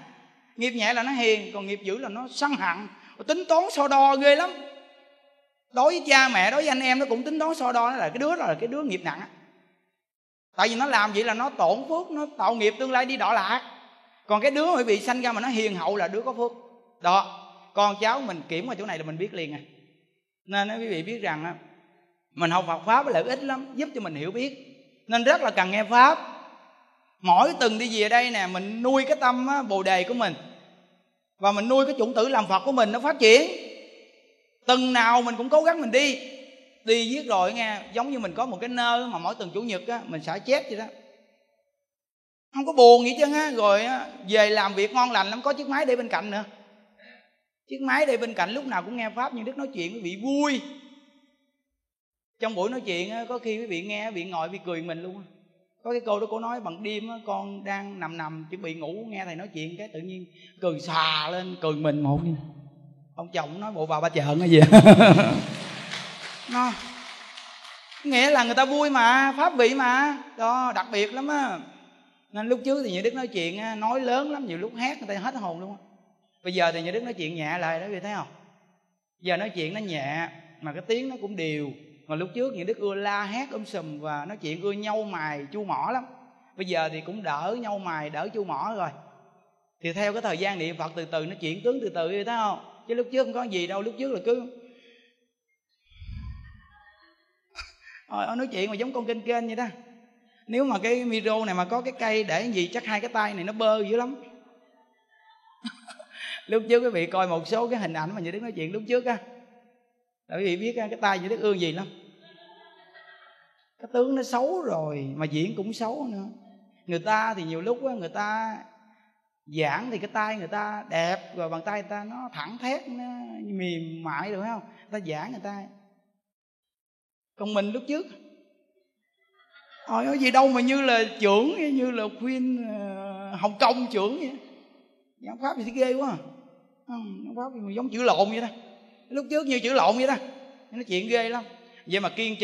Nghiệp nhẹ là nó hiền, còn nghiệp dữ là nó sân hận, tính toán so đo ghê lắm. Đối với cha mẹ, đối với anh em nó cũng tính toán so đo, nó là cái đứa nghiệp nặng. Tại vì nó làm vậy là nó tổn phước, nó tạo nghiệp tương lai đi đọa lạc. Còn cái đứa mà bị sanh ra mà nó hiền hậu là đứa có phước. Đó, con cháu mình kiểm vào chỗ này là mình biết liền à. Nên quý vị biết rằng mình học Phật Pháp là ít lắm, giúp cho mình hiểu biết. Nên rất là cần nghe Pháp. Mỗi tuần đi về đây nè, mình nuôi cái tâm Bồ Đề của mình. Và mình nuôi cái chủng tử làm Phật của mình nó phát triển. Tuần nào mình cũng cố gắng mình đi. Đi viết rồi nghe, giống như mình có một cái nơi mà mỗi tuần Chủ nhật á, mình xả chép vậy đó. Không có buồn gì chứ á, rồi á, về làm việc ngon lành lắm, có chiếc máy để bên cạnh nữa. Chiếc máy để bên cạnh lúc nào cũng nghe Pháp như Đức nói chuyện quý vị vui. Trong buổi nói chuyện á, có khi quý vị nghe, bị ngồi, bị cười mình luôn. Có cái cô đó cô nói bằng đêm á, con đang nằm chuẩn bị ngủ, nghe thầy nói chuyện cái tự nhiên cười xòa lên, cười mình một. Ông chồng nói bộ vào ba chợ cái gì. Nó nghĩa là người ta vui mà, Pháp vị mà. Đó, đặc biệt lắm á. Nên lúc trước thì Như Đức nói chuyện á, nói lớn lắm, nhiều lúc hát người ta hết hồn luôn á. Bây giờ thì Như Đức nói chuyện nhẹ lại đó, vì thấy không? Giờ nói chuyện nó nhẹ mà cái tiếng nó cũng đều. Mà lúc trước Như Đức ưa la hét sùm và nói chuyện ưa nhâu mài chu mỏ lắm. Bây giờ thì cũng đỡ nhâu mài, đỡ chu mỏ rồi. Thì theo cái thời gian niệm Phật từ từ nó chuyển tướng từ từ, vì thấy không? Chứ lúc trước không có gì đâu, lúc trước là cứ nói chuyện mà giống con kênh kênh vậy đó. Nếu mà cái micro này mà có cái cây để gì chắc hai cái tay này nó bơ dữ lắm. Lúc trước quý vị coi một số cái hình ảnh mà Như Đức nói chuyện lúc trước á, quý vị biết cái tay Như Đức ương gì lắm. Cái tướng nó xấu rồi mà diễn cũng xấu nữa. Người ta thì nhiều lúc á, người ta giảng thì cái tay người ta đẹp, rồi bàn tay người ta nó thẳng thét, nó mềm mại rồi, phải không? Người ta giảng người ta. Còn mình lúc trước nói gì đâu mà như là trưởng, như là khuyên Hồng Kông trưởng vậy. Giảng Pháp thì ghê quá à. Giảng Pháp thì giống chữ lộn vậy đó. Lúc trước như chữ lộn vậy đó. Nó chuyện ghê lắm. Vậy mà kiên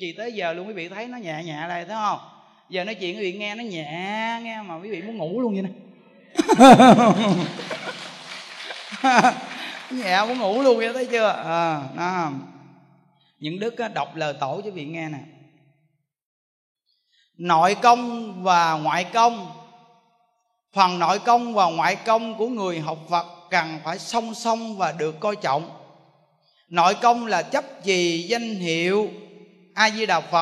trì tới giờ luôn, quý vị thấy nó nhẹ nhẹ lại, thấy không? Giờ nói chuyện quý vị nghe nó nhẹ, nghe mà quý vị muốn ngủ luôn vậy nè. Nhẹ muốn ngủ luôn vậy đó, thấy chưa? Đó. Những đức đọc lời tổ cho quý vị nghe nè. Nội công và ngoại công. Phần nội công và ngoại công của người học Phật cần phải song song và được coi trọng. Nội công là chấp trì danh hiệu A Di Đà Phật.